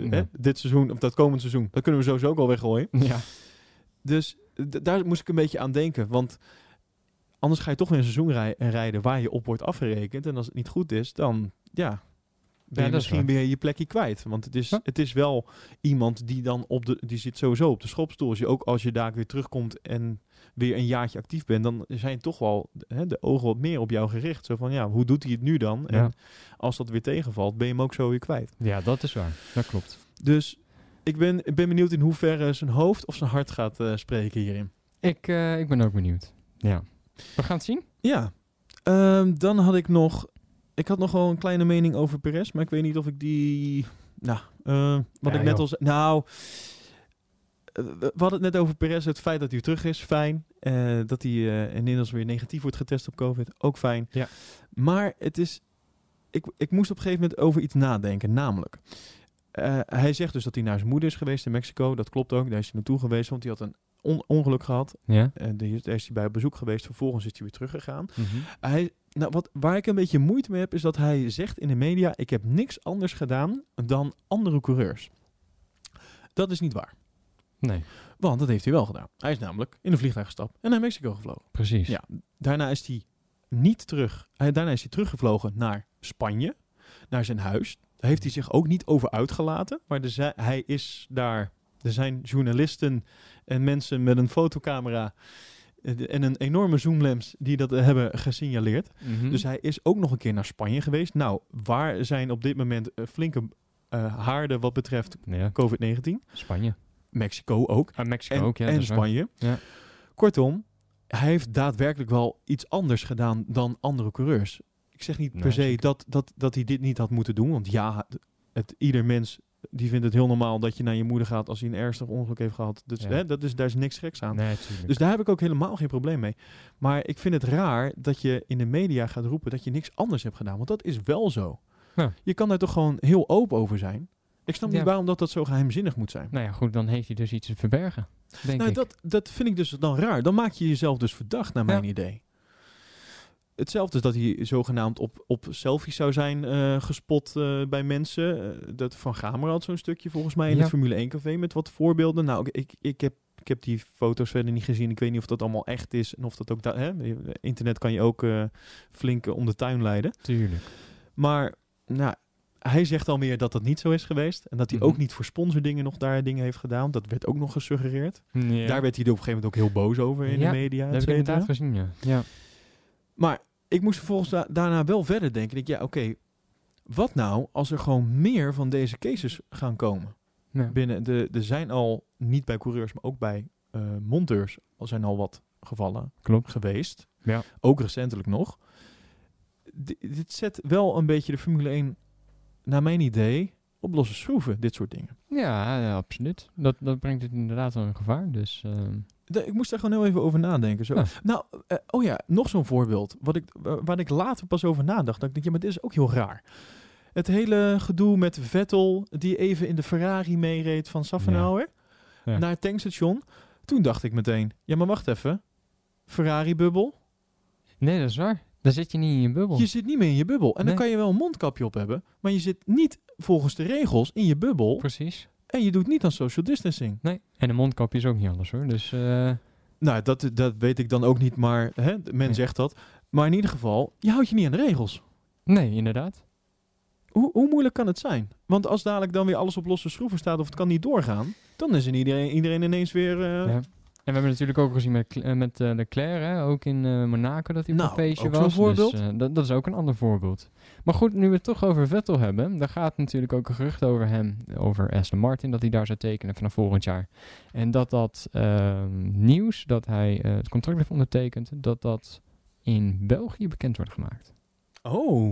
Ja. Hè? Dit seizoen, of dat komend seizoen. Dat kunnen we sowieso ook al weggooien. Ja. Dus d- daar moest ik een beetje aan denken. Want anders ga je toch weer een seizoen rij- rijden waar je op wordt afgerekend. En als het niet goed is, dan ja, ben ja, je misschien weer je plekje kwijt. Want het is, huh? het is wel iemand die dan op de... Die zit sowieso op de schopstoel. Dus je ook als je daar weer terugkomt en weer een jaartje actief bent, dan zijn toch wel hè, de ogen wat meer op jou gericht. Zo van, ja, hoe doet hij het nu dan? Ja. En als dat weer tegenvalt, ben je hem ook zo weer kwijt. Ja, dat is waar. Dat klopt. Dus ik ben, ik ben benieuwd in hoeverre zijn hoofd of zijn hart gaat uh, spreken hierin. Ik, uh, ik ben ook benieuwd. Ja. We gaan het zien. Ja. Um, dan had ik nog... Ik had nog wel een kleine mening over Perez, maar ik weet niet of ik die... Nou, uh, wat ja, ik net al zei... Nou... We hadden het net over Perez, het feit dat hij terug is, fijn. Uh, dat hij uh, inmiddels weer negatief wordt getest op COVID, ook fijn. Ja. Maar het is, ik, ik moest op een gegeven moment over iets nadenken, namelijk. Uh, hij zegt dus dat hij naar zijn moeder is geweest in Mexico, dat klopt ook. Daar is hij naartoe geweest, want hij had een on- ongeluk gehad. Ja. Uh, daar is hij bij op bezoek geweest, vervolgens is hij weer teruggegaan. Mm-hmm. Hij, nou, wat, waar ik een beetje moeite mee heb, is dat hij zegt in de media, ik heb niks anders gedaan dan andere coureurs. Dat is niet waar. Nee. Want dat heeft hij wel gedaan. Hij is namelijk in een vliegtuig gestapt en naar Mexico gevlogen. Precies. Ja, daarna is hij niet terug. Hij, daarna is hij teruggevlogen naar Spanje, naar zijn huis. Daar heeft hij zich ook niet over uitgelaten. Maar de zi- hij is daar. Er zijn journalisten en mensen met een fotocamera en een enorme zoomlens die dat hebben gesignaleerd. Mm-hmm. Dus hij is ook nog een keer naar Spanje geweest. Nou, waar zijn op dit moment flinke uh, haarden wat betreft ja. covid negentien? Spanje. Mexico ook. Ah, Mexico en, ook, ja, en Spanje. Ja. Kortom, hij heeft daadwerkelijk wel iets anders gedaan dan andere coureurs. Ik zeg niet nee, per se dat, dat, dat hij dit niet had moeten doen. Want ja, het, ieder mens die vindt het heel normaal dat je naar je moeder gaat als hij een ernstig ongeluk heeft gehad. Dus, ja. hè, dat is, daar is niks geks aan. Nee, dus daar heb ik ook helemaal geen probleem mee. Maar ik vind het raar dat je in de media gaat roepen dat je niks anders hebt gedaan. Want dat is wel zo. Ja. Je kan daar toch gewoon heel open over zijn. Ik snap ja. niet waarom dat, dat zo geheimzinnig moet zijn. Nou ja, goed, dan heeft hij dus iets te verbergen, denk nou, ik. Dat, dat vind ik dus dan raar. Dan maak je jezelf dus verdacht, naar mijn ja. idee. Hetzelfde is dat hij zogenaamd op, op selfies zou zijn uh, gespot uh, bij mensen. Uh, dat Van Gamer had zo'n stukje volgens mij in ja. het Formule één café met wat voorbeelden. Nou, ik, ik, heb, ik heb die foto's verder niet gezien. Ik weet niet of dat allemaal echt is en of dat ook... Da- hè? Internet kan je ook uh, flink uh, om de tuin leiden. Tuurlijk. Maar, nou... Hij zegt al meer dat dat niet zo is geweest. En dat hij mm-hmm. ook niet voor sponsordingen nog daar dingen heeft gedaan. Dat werd ook nog gesuggereerd. Ja. Daar werd hij er op een gegeven moment ook heel boos over in ja, de media. Dat heb ik inderdaad gezien, ja. ja. Maar ik moest vervolgens da- daarna wel verder denken. Ik denk, ja, oké. Okay, wat nou als er gewoon meer van deze cases gaan komen? Ja. Binnen de, er zijn al, niet bij coureurs, maar ook bij uh, monteurs... al zijn al wat gevallen Klopt. geweest. Ja. Ook recentelijk nog. D- dit zet wel een beetje de Formule één... naar mijn idee, op losse schroeven, dit soort dingen. Ja, ja absoluut. Dat, dat brengt het inderdaad wel in gevaar. Dus, uh... de, ik moest daar gewoon heel even over nadenken. Zo. Nou, nou uh, oh ja, nog zo'n voorbeeld. Wat ik, waar, waar ik later pas over nadacht. Dat ik denk, ja, maar dit is ook heel raar. Het hele gedoe met Vettel, die even in de Ferrari meereed van Safenauer ja. ja. naar het tankstation. Toen dacht ik meteen, ja, maar wacht even. Ferrari-bubbel? Nee, dat is waar. Dan zit je niet in je bubbel. Je zit niet meer in je bubbel. En nee. dan kan je wel een mondkapje op hebben. Maar je zit niet volgens de regels in je bubbel. Precies. En je doet niet aan social distancing. Nee. En een mondkapje is ook niet alles hoor. Dus, uh... Nou, dat, dat weet ik dan ook niet. Maar hè, men nee. zegt dat. Maar in ieder geval, je houdt je niet aan de regels. Nee, inderdaad. Hoe, hoe moeilijk kan het zijn? Want als dadelijk dan weer alles op losse schroeven staat of het kan niet doorgaan. Dan is in iedereen, iedereen ineens weer... Uh... Ja. En we hebben natuurlijk ook gezien met, uh, met uh, Leclerc, hè? Ook in uh, Monaco, dat hij nou, op een feestje was. Voorbeeld. Dus, uh, dat, dat is ook een ander voorbeeld. Maar goed, nu we het toch over Vettel hebben, daar gaat natuurlijk ook een gerucht over hem, over Aston Martin, dat hij daar zou tekenen vanaf volgend jaar. En dat dat uh, nieuws, dat hij uh, het contract heeft ondertekend, dat dat in België bekend wordt gemaakt. Oh,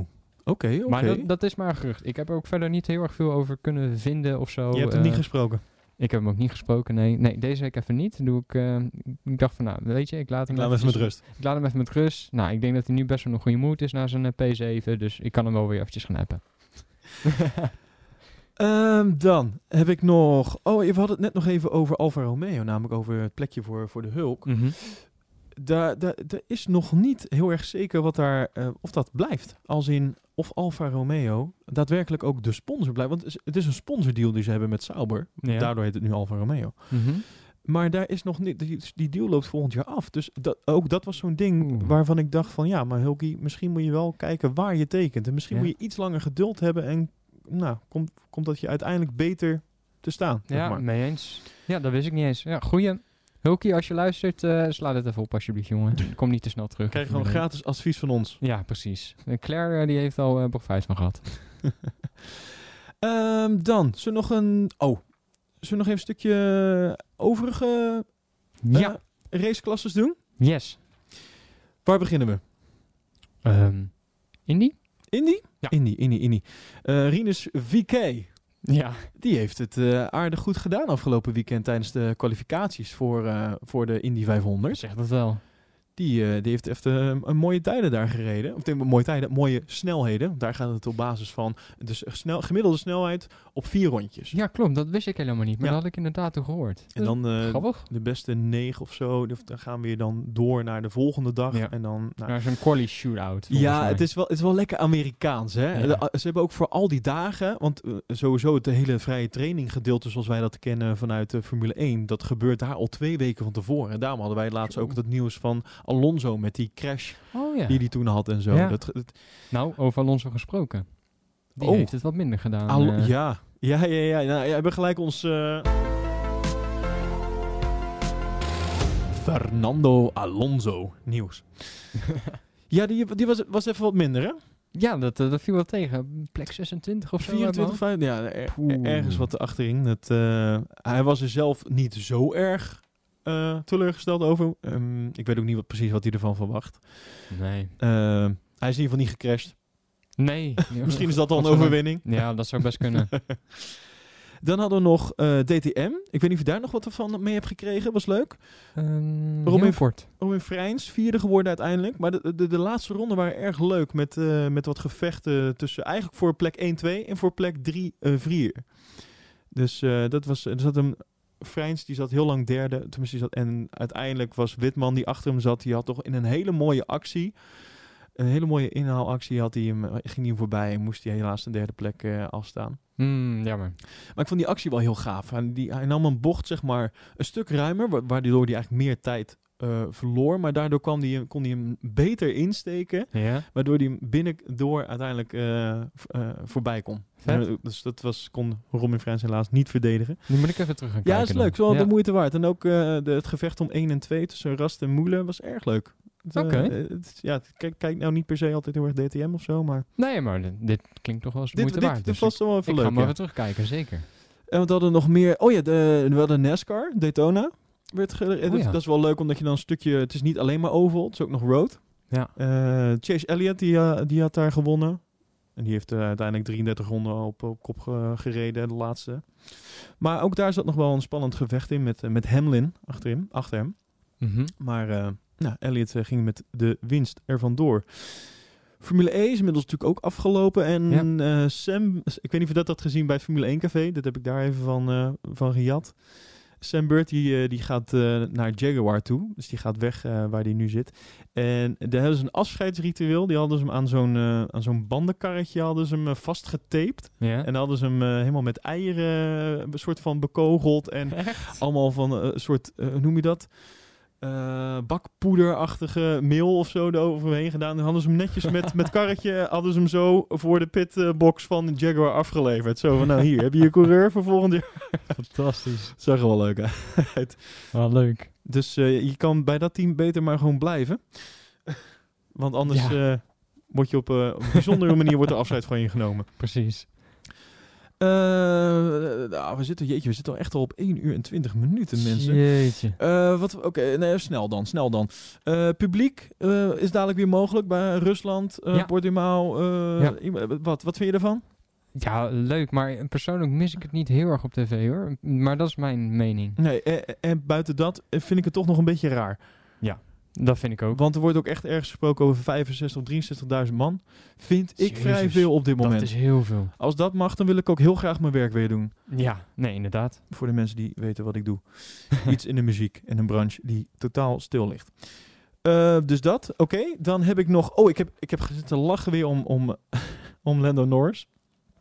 oké, oké. Maar dat, dat is maar een gerucht. Ik heb er ook verder niet heel erg veel over kunnen vinden of zo. Je hebt hem uh, niet gesproken. Ik heb hem ook niet gesproken, nee. Nee, deze week even niet. Doe ik, uh, ik dacht van, nou, weet je, ik laat hem, ik laat hem even met rust. Ik laat hem even met rust. Nou, ik denk dat hij nu best wel een goede mood is na zijn uh, P zeven. Dus ik kan hem wel weer eventjes gaan appen. um, dan heb ik nog... Oh, we hadden het net nog even over Alfa Romeo. Namelijk over het plekje voor, voor de Hulk. Mm-hmm. Daar da, da is nog niet heel erg zeker wat daar, uh, of dat blijft. Als in, of Alfa Romeo daadwerkelijk ook de sponsor blijft. Want het is een sponsordeal die ze hebben met Sauber. Ja. Daardoor heet het nu Alfa Romeo. Mm-hmm. Maar daar is nog niet, die, die deal loopt volgend jaar af. Dus dat, ook dat was zo'n ding Oeh. waarvan ik dacht van... Ja, maar Hulkie, misschien moet je wel kijken waar je tekent. En misschien ja. moet je iets langer geduld hebben. En nou, komt komt dat je uiteindelijk beter te staan. Ja, zeg maar. Mee eens. Ja, dat wist ik niet eens. Ja, goeie... Hulkie, als je luistert, uh, sla dit even op alsjeblieft, jongen. Kom niet te snel terug. Krijg gewoon gratis advies van ons. Ja, precies. En Claire, uh, die heeft al uh, bochtvuist van gehad. um, dan, zullen we nog een... Oh, zullen we nog even een stukje overige uh, ja. raceklasses doen? Yes. Waar beginnen we? Um, Indy? Indy? Ja. Indy, Indy, Indy. Uh, Rinus V K... Ja, die heeft het uh, aardig goed gedaan afgelopen weekend tijdens de kwalificaties voor, uh, voor de Indy vijfhonderd. Zeg dat wel. Die, uh, die heeft echt uh, een mooie tijden daar gereden. Of de, mooie tijden, mooie snelheden. Daar gaat het op basis van dus snel, gemiddelde snelheid op vier rondjes. Ja, klopt. Dat wist ik helemaal niet. Maar ja. dat had ik inderdaad toen gehoord. En dan uh, de beste negen of zo. Dan gaan we weer dan door naar de volgende dag. Ja. En dan nou, naar zo'n quali shootout. Ja, het is, wel, het is wel lekker Amerikaans. Hè? Ja. De, ze hebben ook voor al die dagen... Want uh, sowieso het hele vrije training gedeelte zoals wij dat kennen vanuit de uh, Formule één. Dat gebeurt daar al twee weken van tevoren. En daarom hadden wij laatst ook dat nieuws van... Alonso met die crash oh, ja. die hij toen had en zo. Ja. Dat, dat... Nou, over Alonso gesproken. Die oh. heeft het wat minder gedaan. Al- uh... Ja, ja, ja. ja. Nou, ja, we gelijk ons... Uh... Fernando Alonso nieuws. ja, die, die was, was even wat minder, hè? Ja, dat, dat viel wel tegen. Plek zesentwintig of zo. vierentwintig, vijf, ja, er, ergens wat achterin. Dat, uh, hij was er zelf niet zo erg... Uh, teleurgesteld over. Um, ik weet ook niet wat, precies wat hij ervan verwacht. Nee. Uh, hij is in ieder geval niet gecrashed. Nee. Misschien is dat al een overwinning. Ja, dat zou best kunnen. Dan hadden we nog uh, D T M. Ik weet niet of je daar nog wat van mee hebt gekregen. Was leuk. Um, Robin, Robin Freins, vierde geworden uiteindelijk. Maar de, de, de laatste ronden waren erg leuk. Met, uh, met wat gevechten tussen eigenlijk voor plek één twee en voor plek drie vier. Uh, dus uh, dat was... Er zat een... Freins, die zat heel lang derde. Tenminste, die zat, en uiteindelijk was Witman, die achter hem zat, die had toch in een hele mooie actie, een hele mooie inhaalactie, had hij hem, ging hij hem voorbij en moest hij helaas een derde plek uh, afstaan. Mm, jammer. Maar ik vond die actie wel heel gaaf. Hij, die, hij nam een bocht, zeg maar, een stuk ruimer, wa- waardoor hij eigenlijk meer tijd uh, verloor. Maar daardoor kwam die, kon hij hem beter insteken, yeah. waardoor hij hem binnendoor uiteindelijk uh, v- uh, voorbij kon. Vet. Dus dat was, kon Robin Freins helaas niet verdedigen. Nu moet ik even terug gaan kijken. Ja, dat is leuk. Zo ja. de moeite waard. En ook uh, de, het gevecht om één en twee tussen Rast en Moelen was erg leuk. Oké. Okay. Uh, ja, kijk, kijk nou niet per se altijd heel erg D T M of zo, maar... Nee, maar dit, dit klinkt toch wel eens de dit, moeite dit, waard. Dit was dus wel even ik leuk. Ik ga maar ja. weer terugkijken, zeker. En we hadden nog meer... Oh ja, de, we hadden NASCAR, Daytona. Werd ge- oh, dat, ja. dat is wel leuk, omdat je dan een stukje... Het is niet alleen maar oval, het is ook nog road. Ja. Uh, Chase Elliott, die, uh, die had daar gewonnen. En die heeft uh, uiteindelijk drieëndertig ronden op, op kop ge- gereden, de laatste. Maar ook daar zat nog wel een spannend gevecht in met, uh, met Hamlin achter hem. Achter hem. Mm-hmm. Maar uh, nou, Elliot uh, ging met de winst ervandoor. Formule E is inmiddels natuurlijk ook afgelopen. En ja. uh, Sam, ik weet niet of je dat had gezien bij het Formule één Café. Dat heb ik daar even van, uh, van gejat. Sam Bird die, die gaat uh, naar Jaguar toe. Dus die gaat weg uh, waar hij nu zit. En daar hebben ze een afscheidsritueel. Die hadden ze hem aan zo'n, uh, aan zo'n bandenkarretje hadden ze hem, uh, vastgetaped. Ja. En hadden ze hem uh, helemaal met eieren een uh, soort van bekogeld. En echt? Allemaal van een uh, soort, uh, hoe noem je dat? Uh, bakpoederachtige meel of zo eroverheen gedaan. Dan hadden ze hem netjes met, met karretje, hadden ze hem zo voor de pitbox van Jaguar afgeleverd. Zo van, nou hier, heb je je coureur voor volgend jaar? Fantastisch. Zag er wel leuk uit. Wel leuk. Dus uh, je kan bij dat team beter maar gewoon blijven. Want anders ja. uh, word je op, uh, op een bijzondere manier wordt er afscheid van je genomen. Precies. Uh, nou, we zitten, jeetje, we zitten al echt al op één uur en twintig minuten, mensen. Jeetje. Uh, wat, Oké, okay, nee, snel dan, snel dan. Uh, publiek uh, is dadelijk weer mogelijk bij Rusland, uh, ja. Portimao. Uh, ja. wat, wat vind je ervan? Ja, leuk, maar persoonlijk mis ik het niet heel erg op tv, hoor. Maar dat is mijn mening. Nee, en, en buiten dat vind ik het toch nog een beetje raar. Ja. Dat vind ik ook. Want er wordt ook echt ergens gesproken over vijfenzestigduizend, drieënzestigduizend man. Vind ik Jezus, vrij veel op dit moment. Dat is heel veel. Als dat mag, dan wil ik ook heel graag mijn werk weer doen. Ja, nee, inderdaad. Voor de mensen die weten wat ik doe. Iets in de muziek en een branche die totaal stil ligt. Uh, dus dat, oké. Okay. Dan heb ik nog... Oh, ik heb, ik heb gezeten lachen weer om, om, om Lando Norris.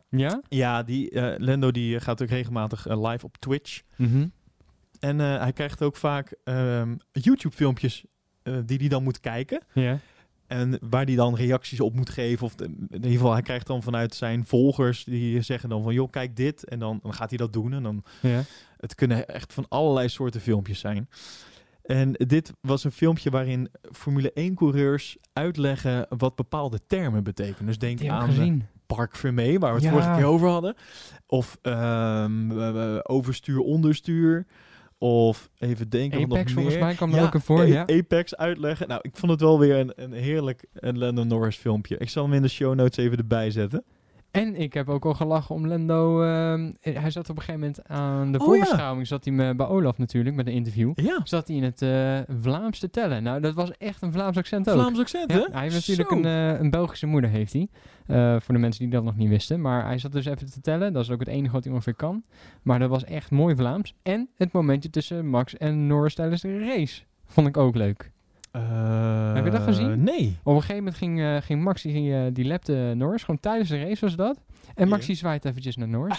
Ja? Ja, die, uh, Lando die gaat ook regelmatig uh, live op Twitch. Mm-hmm. En uh, hij krijgt ook vaak uh, YouTube-filmpjes... Uh, die hij dan moet kijken. Yeah. En waar hij dan reacties op moet geven. Of de, in ieder geval, hij krijgt dan vanuit zijn volgers... die zeggen dan van, joh, kijk dit. En dan, dan gaat hij dat doen. En dan, yeah. Het kunnen echt van allerlei soorten filmpjes zijn. En dit was een filmpje waarin Formule één-coureurs uitleggen... wat bepaalde termen betekenen. Dus denk aan... Gezien. Park Vermee, waar we het ja. vorige keer over hadden. Of um, uh, overstuur, onderstuur... Of even denken Apex, of nog meer. Volgens mij kwam er ja, ook een voor. Ja. Apex uitleggen. Nou, ik vond het wel weer een, een heerlijk een Lando Norris filmpje. Ik zal hem in de show notes even erbij zetten. En ik heb ook al gelachen om Lando. Uh, hij zat op een gegeven moment aan de oh, voorbeschouwing. Ja. Zat hij bij Olaf natuurlijk, met een interview. Ja. Zat hij in het uh, Vlaams te tellen. Nou, dat was echt een Vlaams accent ook. Vlaams accent, ja, hè? Hij heeft natuurlijk een, uh, een Belgische moeder, heeft hij. Uh, voor de mensen die dat nog niet wisten. Maar hij zat dus even te tellen. Dat is ook het enige wat hij ongeveer kan. Maar dat was echt mooi Vlaams. En het momentje tussen Max en Norris tijdens de race. Vond ik ook leuk. Uh, Heb je dat gezien? Nee. Op een gegeven moment ging, uh, ging Max, die, uh, die lapte Norris. Gewoon tijdens de race was dat. En Max die zwaait eventjes naar Norris.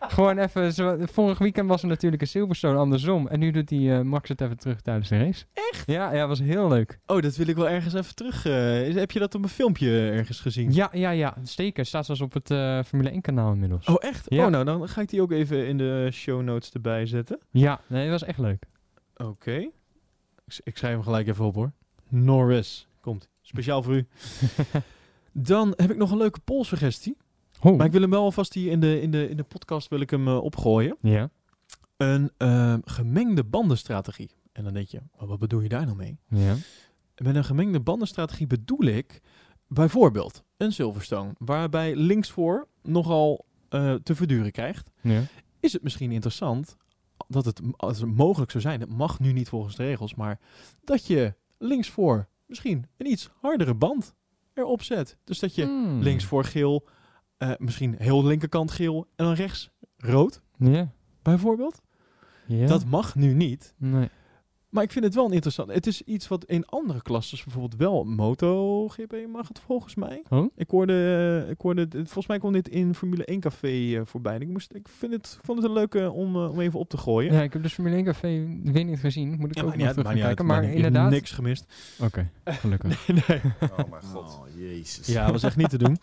Gewoon even, zo, vorig weekend was er natuurlijk een Silverstone andersom. En nu doet die uh, Max het even terug tijdens de race. Echt? Ja, ja, was heel leuk. Oh, dat wil ik wel ergens even terug. Uh, heb je dat op een filmpje ergens gezien? Ja, ja, ja. Zeker. Staat zelfs op het uh, Formule één kanaal inmiddels. Oh, echt? Ja. Oh, nou, dan ga ik die ook even in de show notes erbij zetten. Ja, nee, dat was echt leuk. Oké. Okay. Ik schrijf hem gelijk even op, hoor. Norris. Komt. Speciaal voor u. Dan heb ik nog een leuke polsuggestie. Oh. Maar ik wil hem wel alvast hier in de, in de, in de podcast wil ik hem, uh, opgooien. Ja. Een uh, gemengde bandenstrategie. En dan denk je, wat bedoel je daar nou mee? Ja. Met een gemengde bandenstrategie bedoel ik bijvoorbeeld een Silverstone. Waarbij linksvoor nogal uh, te verduren krijgt, ja. Is het misschien interessant dat het, als het mogelijk zou zijn, het mag nu niet volgens de regels, maar dat je linksvoor misschien een iets hardere band erop zet. Dus dat je hmm. linksvoor geel, uh, misschien heel linkerkant geel en dan rechts rood, ja. bijvoorbeeld. Ja. Dat mag nu niet. Nee. Maar ik vind het wel interessant. Het is iets wat in andere klasses bijvoorbeeld wel. MotoGP mag het volgens mij. Huh? Ik hoorde, ik hoorde, volgens mij kwam dit in Formule één Café uh, voorbij. Ik, moest, ik, vind het, ik vond het een leuke om, uh, om even op te gooien. Ja, ik heb dus Formule één Café weer niet gezien. Moet ik ja, ook nog terug kijken. Uit, maar maar inderdaad... niks gemist. Oké, okay, gelukkig. nee, nee. Oh mijn god. Oh, jezus. Ja, dat was echt niet te doen.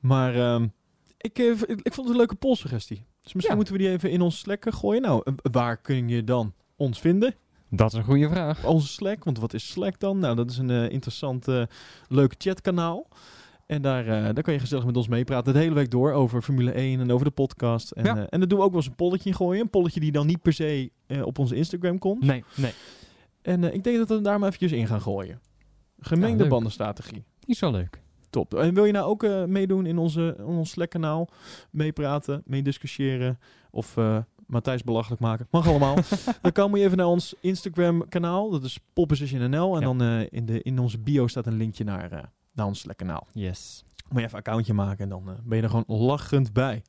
Maar um, ik, ik, ik vond het een leuke polsuggestie. Dus misschien ja. moeten we die even in ons Slack gooien. Nou, waar kun je dan ons vinden? Dat is een goede vraag. Onze Slack, want wat is Slack dan? Nou, dat is een uh, interessant, uh, leuk chatkanaal. En daar, uh, daar kan je gezellig met ons meepraten. De hele week door over Formule één en over de podcast. En, ja. uh, en daar doen we ook wel eens een polletje in gooien. Een polletje die dan niet per se uh, op onze Instagram komt. Nee, nee. En uh, ik denk dat we daar maar eventjes in gaan gooien. Gemengde ja, bandenstrategie. Is wel leuk. Top. En wil je nou ook uh, meedoen in onze, ons Slack-kanaal? Meepraten, meediscussiëren of... Uh, Matthijs belachelijk maken. Mag allemaal. Dan kan, moet je even naar ons Instagram-kanaal. Dat is Pole Position N L. En ja. dan uh, in, de, in onze bio staat een linkje naar, uh, naar ons Slack-kanaal. Yes. Moet je even een accountje maken en dan uh, ben je er gewoon lachend bij.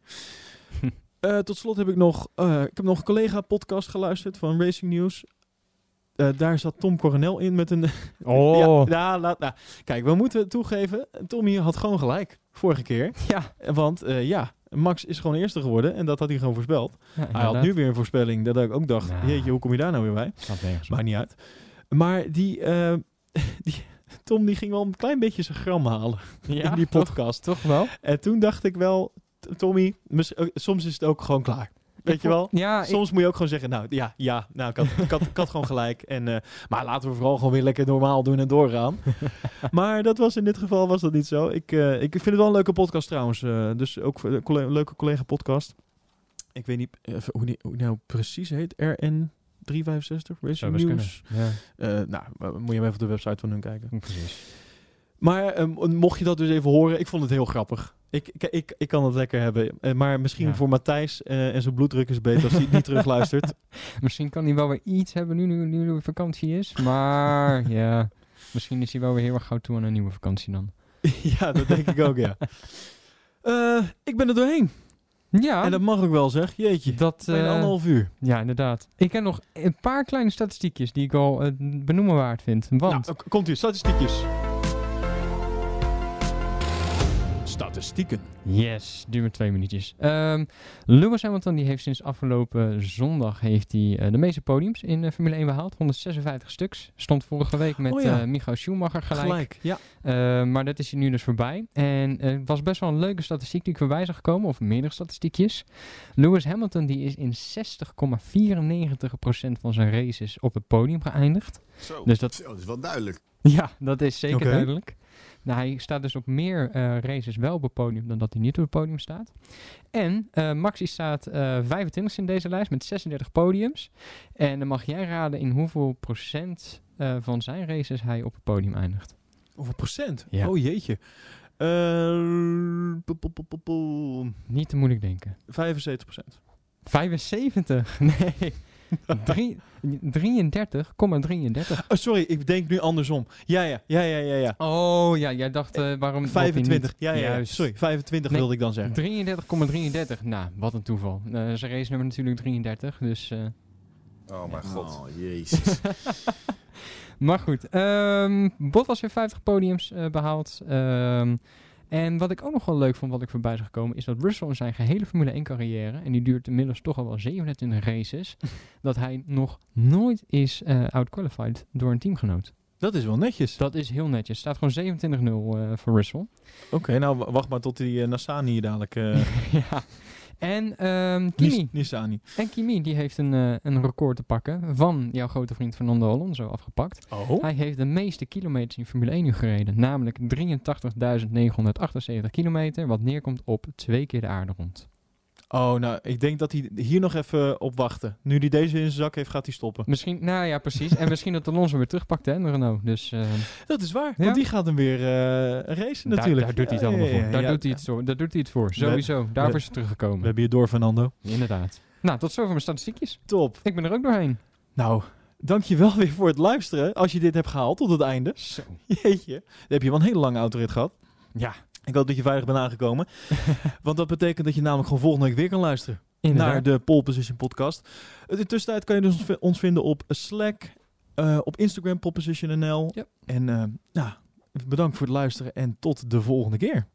uh, tot slot heb ik nog... Uh, ik heb nog een collega-podcast geluisterd van Racing News. Uh, daar zat Tom Coronel in met een... oh. ja, nou, laat, nou. Kijk, we moeten toegeven. Tom hier had gewoon gelijk. Vorige keer. Ja. Want uh, ja... Max is gewoon eerste geworden en dat had hij gewoon voorspeld. Ja, hij had nu weer een voorspelling dat ik ook dacht... Ja. Jeetje, hoe kom je daar nou weer bij? Maakt niet uit. Maar die, uh, die... Tom die ging wel een klein beetje zijn gram halen ja, in die podcast. Toch, toch wel? En toen dacht ik wel... Tommy, mis, uh, soms is het ook gewoon klaar. Weet ik je wel? Ja, soms ik... moet je ook gewoon zeggen... Nou, ja, ja nou, ik had, ik had, ik had gewoon gelijk. En, uh, maar laten we vooral gewoon weer lekker normaal doen en doorgaan. Maar dat was in dit geval was dat niet zo. Ik, uh, ik vind het wel een leuke podcast trouwens. Uh, dus ook een collega, leuke collega-podcast. Ik weet niet uh, hoe die hoe nou precies heet. R N driehonderdvijfenzestig Racing News. Ja. Uh, nou, moet je hem even op de website van hun kijken. Precies. Maar um, mocht je dat dus even horen, ik vond het heel grappig. Ik, ik, ik, ik kan het lekker hebben. Uh, maar misschien ja. voor Matthijs uh, en zijn bloeddruk is beter als hij het niet terugluistert. Misschien kan hij wel weer iets hebben nu, nu, nu de vakantie is. Maar ja, misschien is hij wel weer heel erg gauw toe aan een nieuwe vakantie dan. Ja, dat denk ik ook, ja. Uh, ik ben er doorheen. Ja. En dat mag ik wel, zeg. Jeetje, dat, uh, bijna anderhalf uur. Ja, inderdaad. Ik heb nog een paar kleine statistiekjes die ik al uh, benoemen waard vind. Want... Nou, komt u, statistiekjes. Statistieken. Yes, duur maar twee minuutjes. Um, Lewis Hamilton die heeft sinds afgelopen zondag heeft die, uh, de meeste podiums in uh, Formule één behaald. honderdzesenvijftig stuks. Stond vorige week met oh ja. uh, Michael Schumacher gelijk. gelijk ja. uh, maar dat is hij nu dus voorbij. En het uh, was best wel een leuke statistiek die ik voorbij zag komen. Of meerdere statistiekjes. Lewis Hamilton die is in zestig komma vierennegentig procent van zijn races op het podium geëindigd. Zo, dus dat, zo, dat is wel duidelijk. Ja, dat is zeker okay. duidelijk. Nou, hij staat dus op meer uh, races wel op het podium dan dat hij niet op het podium staat. En uh, Maxi staat uh, vijfentwintigste in deze lijst met zesendertig podiums. En dan mag jij raden in hoeveel procent uh, van zijn races hij op het podium eindigt. Hoeveel procent? Ja. Oh jeetje. Uh, po, po, po, po, po. Niet te moeilijk denken. vijfenzeventig procent. vijfenzeventig? Nee. drieëndertig komma drieëndertig. Oh, sorry, ik denk nu andersom. Ja, ja, ja, ja, ja. ja. Oh, ja, jij dacht uh, waarom... vijfentwintig, ja, ja, ja, sorry, vijfentwintig nee, wilde ik dan zeggen. drieëndertig komma drieëndertig. Nou, wat een toeval. Uh, zijn race nummer natuurlijk drieëndertig, dus... Uh, oh, mijn ja. god. Oh, jezus. Maar goed, um, Bottas heeft vijftig podiums uh, behaald. Um, en wat ik ook nog wel leuk vond, wat ik voorbij zag komen, is dat Russell in zijn gehele Formule één carrière, en die duurt inmiddels toch al wel zevenentwintig races, dat hij nog nooit is uh, outqualified door een teamgenoot. Dat is wel netjes. Dat is heel netjes. Staat gewoon zevenentwintig nul uh, voor Russell. Oké, okay, nou w- wacht maar tot die uh, Nassani hier dadelijk... Uh... ja. En um, Kimi. Nissani. En Kimi die heeft een, uh, een record te pakken van jouw grote vriend Fernando Alonso afgepakt. Oh. Hij heeft de meeste kilometers in Formule één nu gereden. Namelijk drieëntachtigduizend negenhonderdachtenzeventig kilometer. Wat neerkomt op twee keer de aarde rond. Oh, nou, ik denk dat hij hier nog even op wachten. Nu hij deze in zijn zak heeft, gaat hij stoppen. Misschien, nou ja, precies. En misschien dat Alonso weer terugpakt, hè, Renault. Dus, uh... dat is waar, ja. Want die gaat hem weer uh, racen natuurlijk. Daar doet hij het allemaal voor. Daar doet hij het voor, sowieso. Daarvoor we, is hij teruggekomen. We hebben je door, Fernando. Inderdaad. Nou, tot zover mijn statistiekjes. Top. Ik ben er ook doorheen. Nou, dank je wel weer voor het luisteren. Als je dit hebt gehaald tot het einde. Zo. Jeetje. Dan heb je wel een hele lange autorit gehad. Ja. Ik hoop dat je veilig bent aangekomen. Want dat betekent dat je namelijk gewoon volgende week weer kan luisteren. Inderdaad. Naar de Pole Position podcast. In de tussentijd kan je dus ons vinden op Slack. Uh, op Instagram, Pole Position N L. Yep. En uh, nou, bedankt voor het luisteren en tot de volgende keer.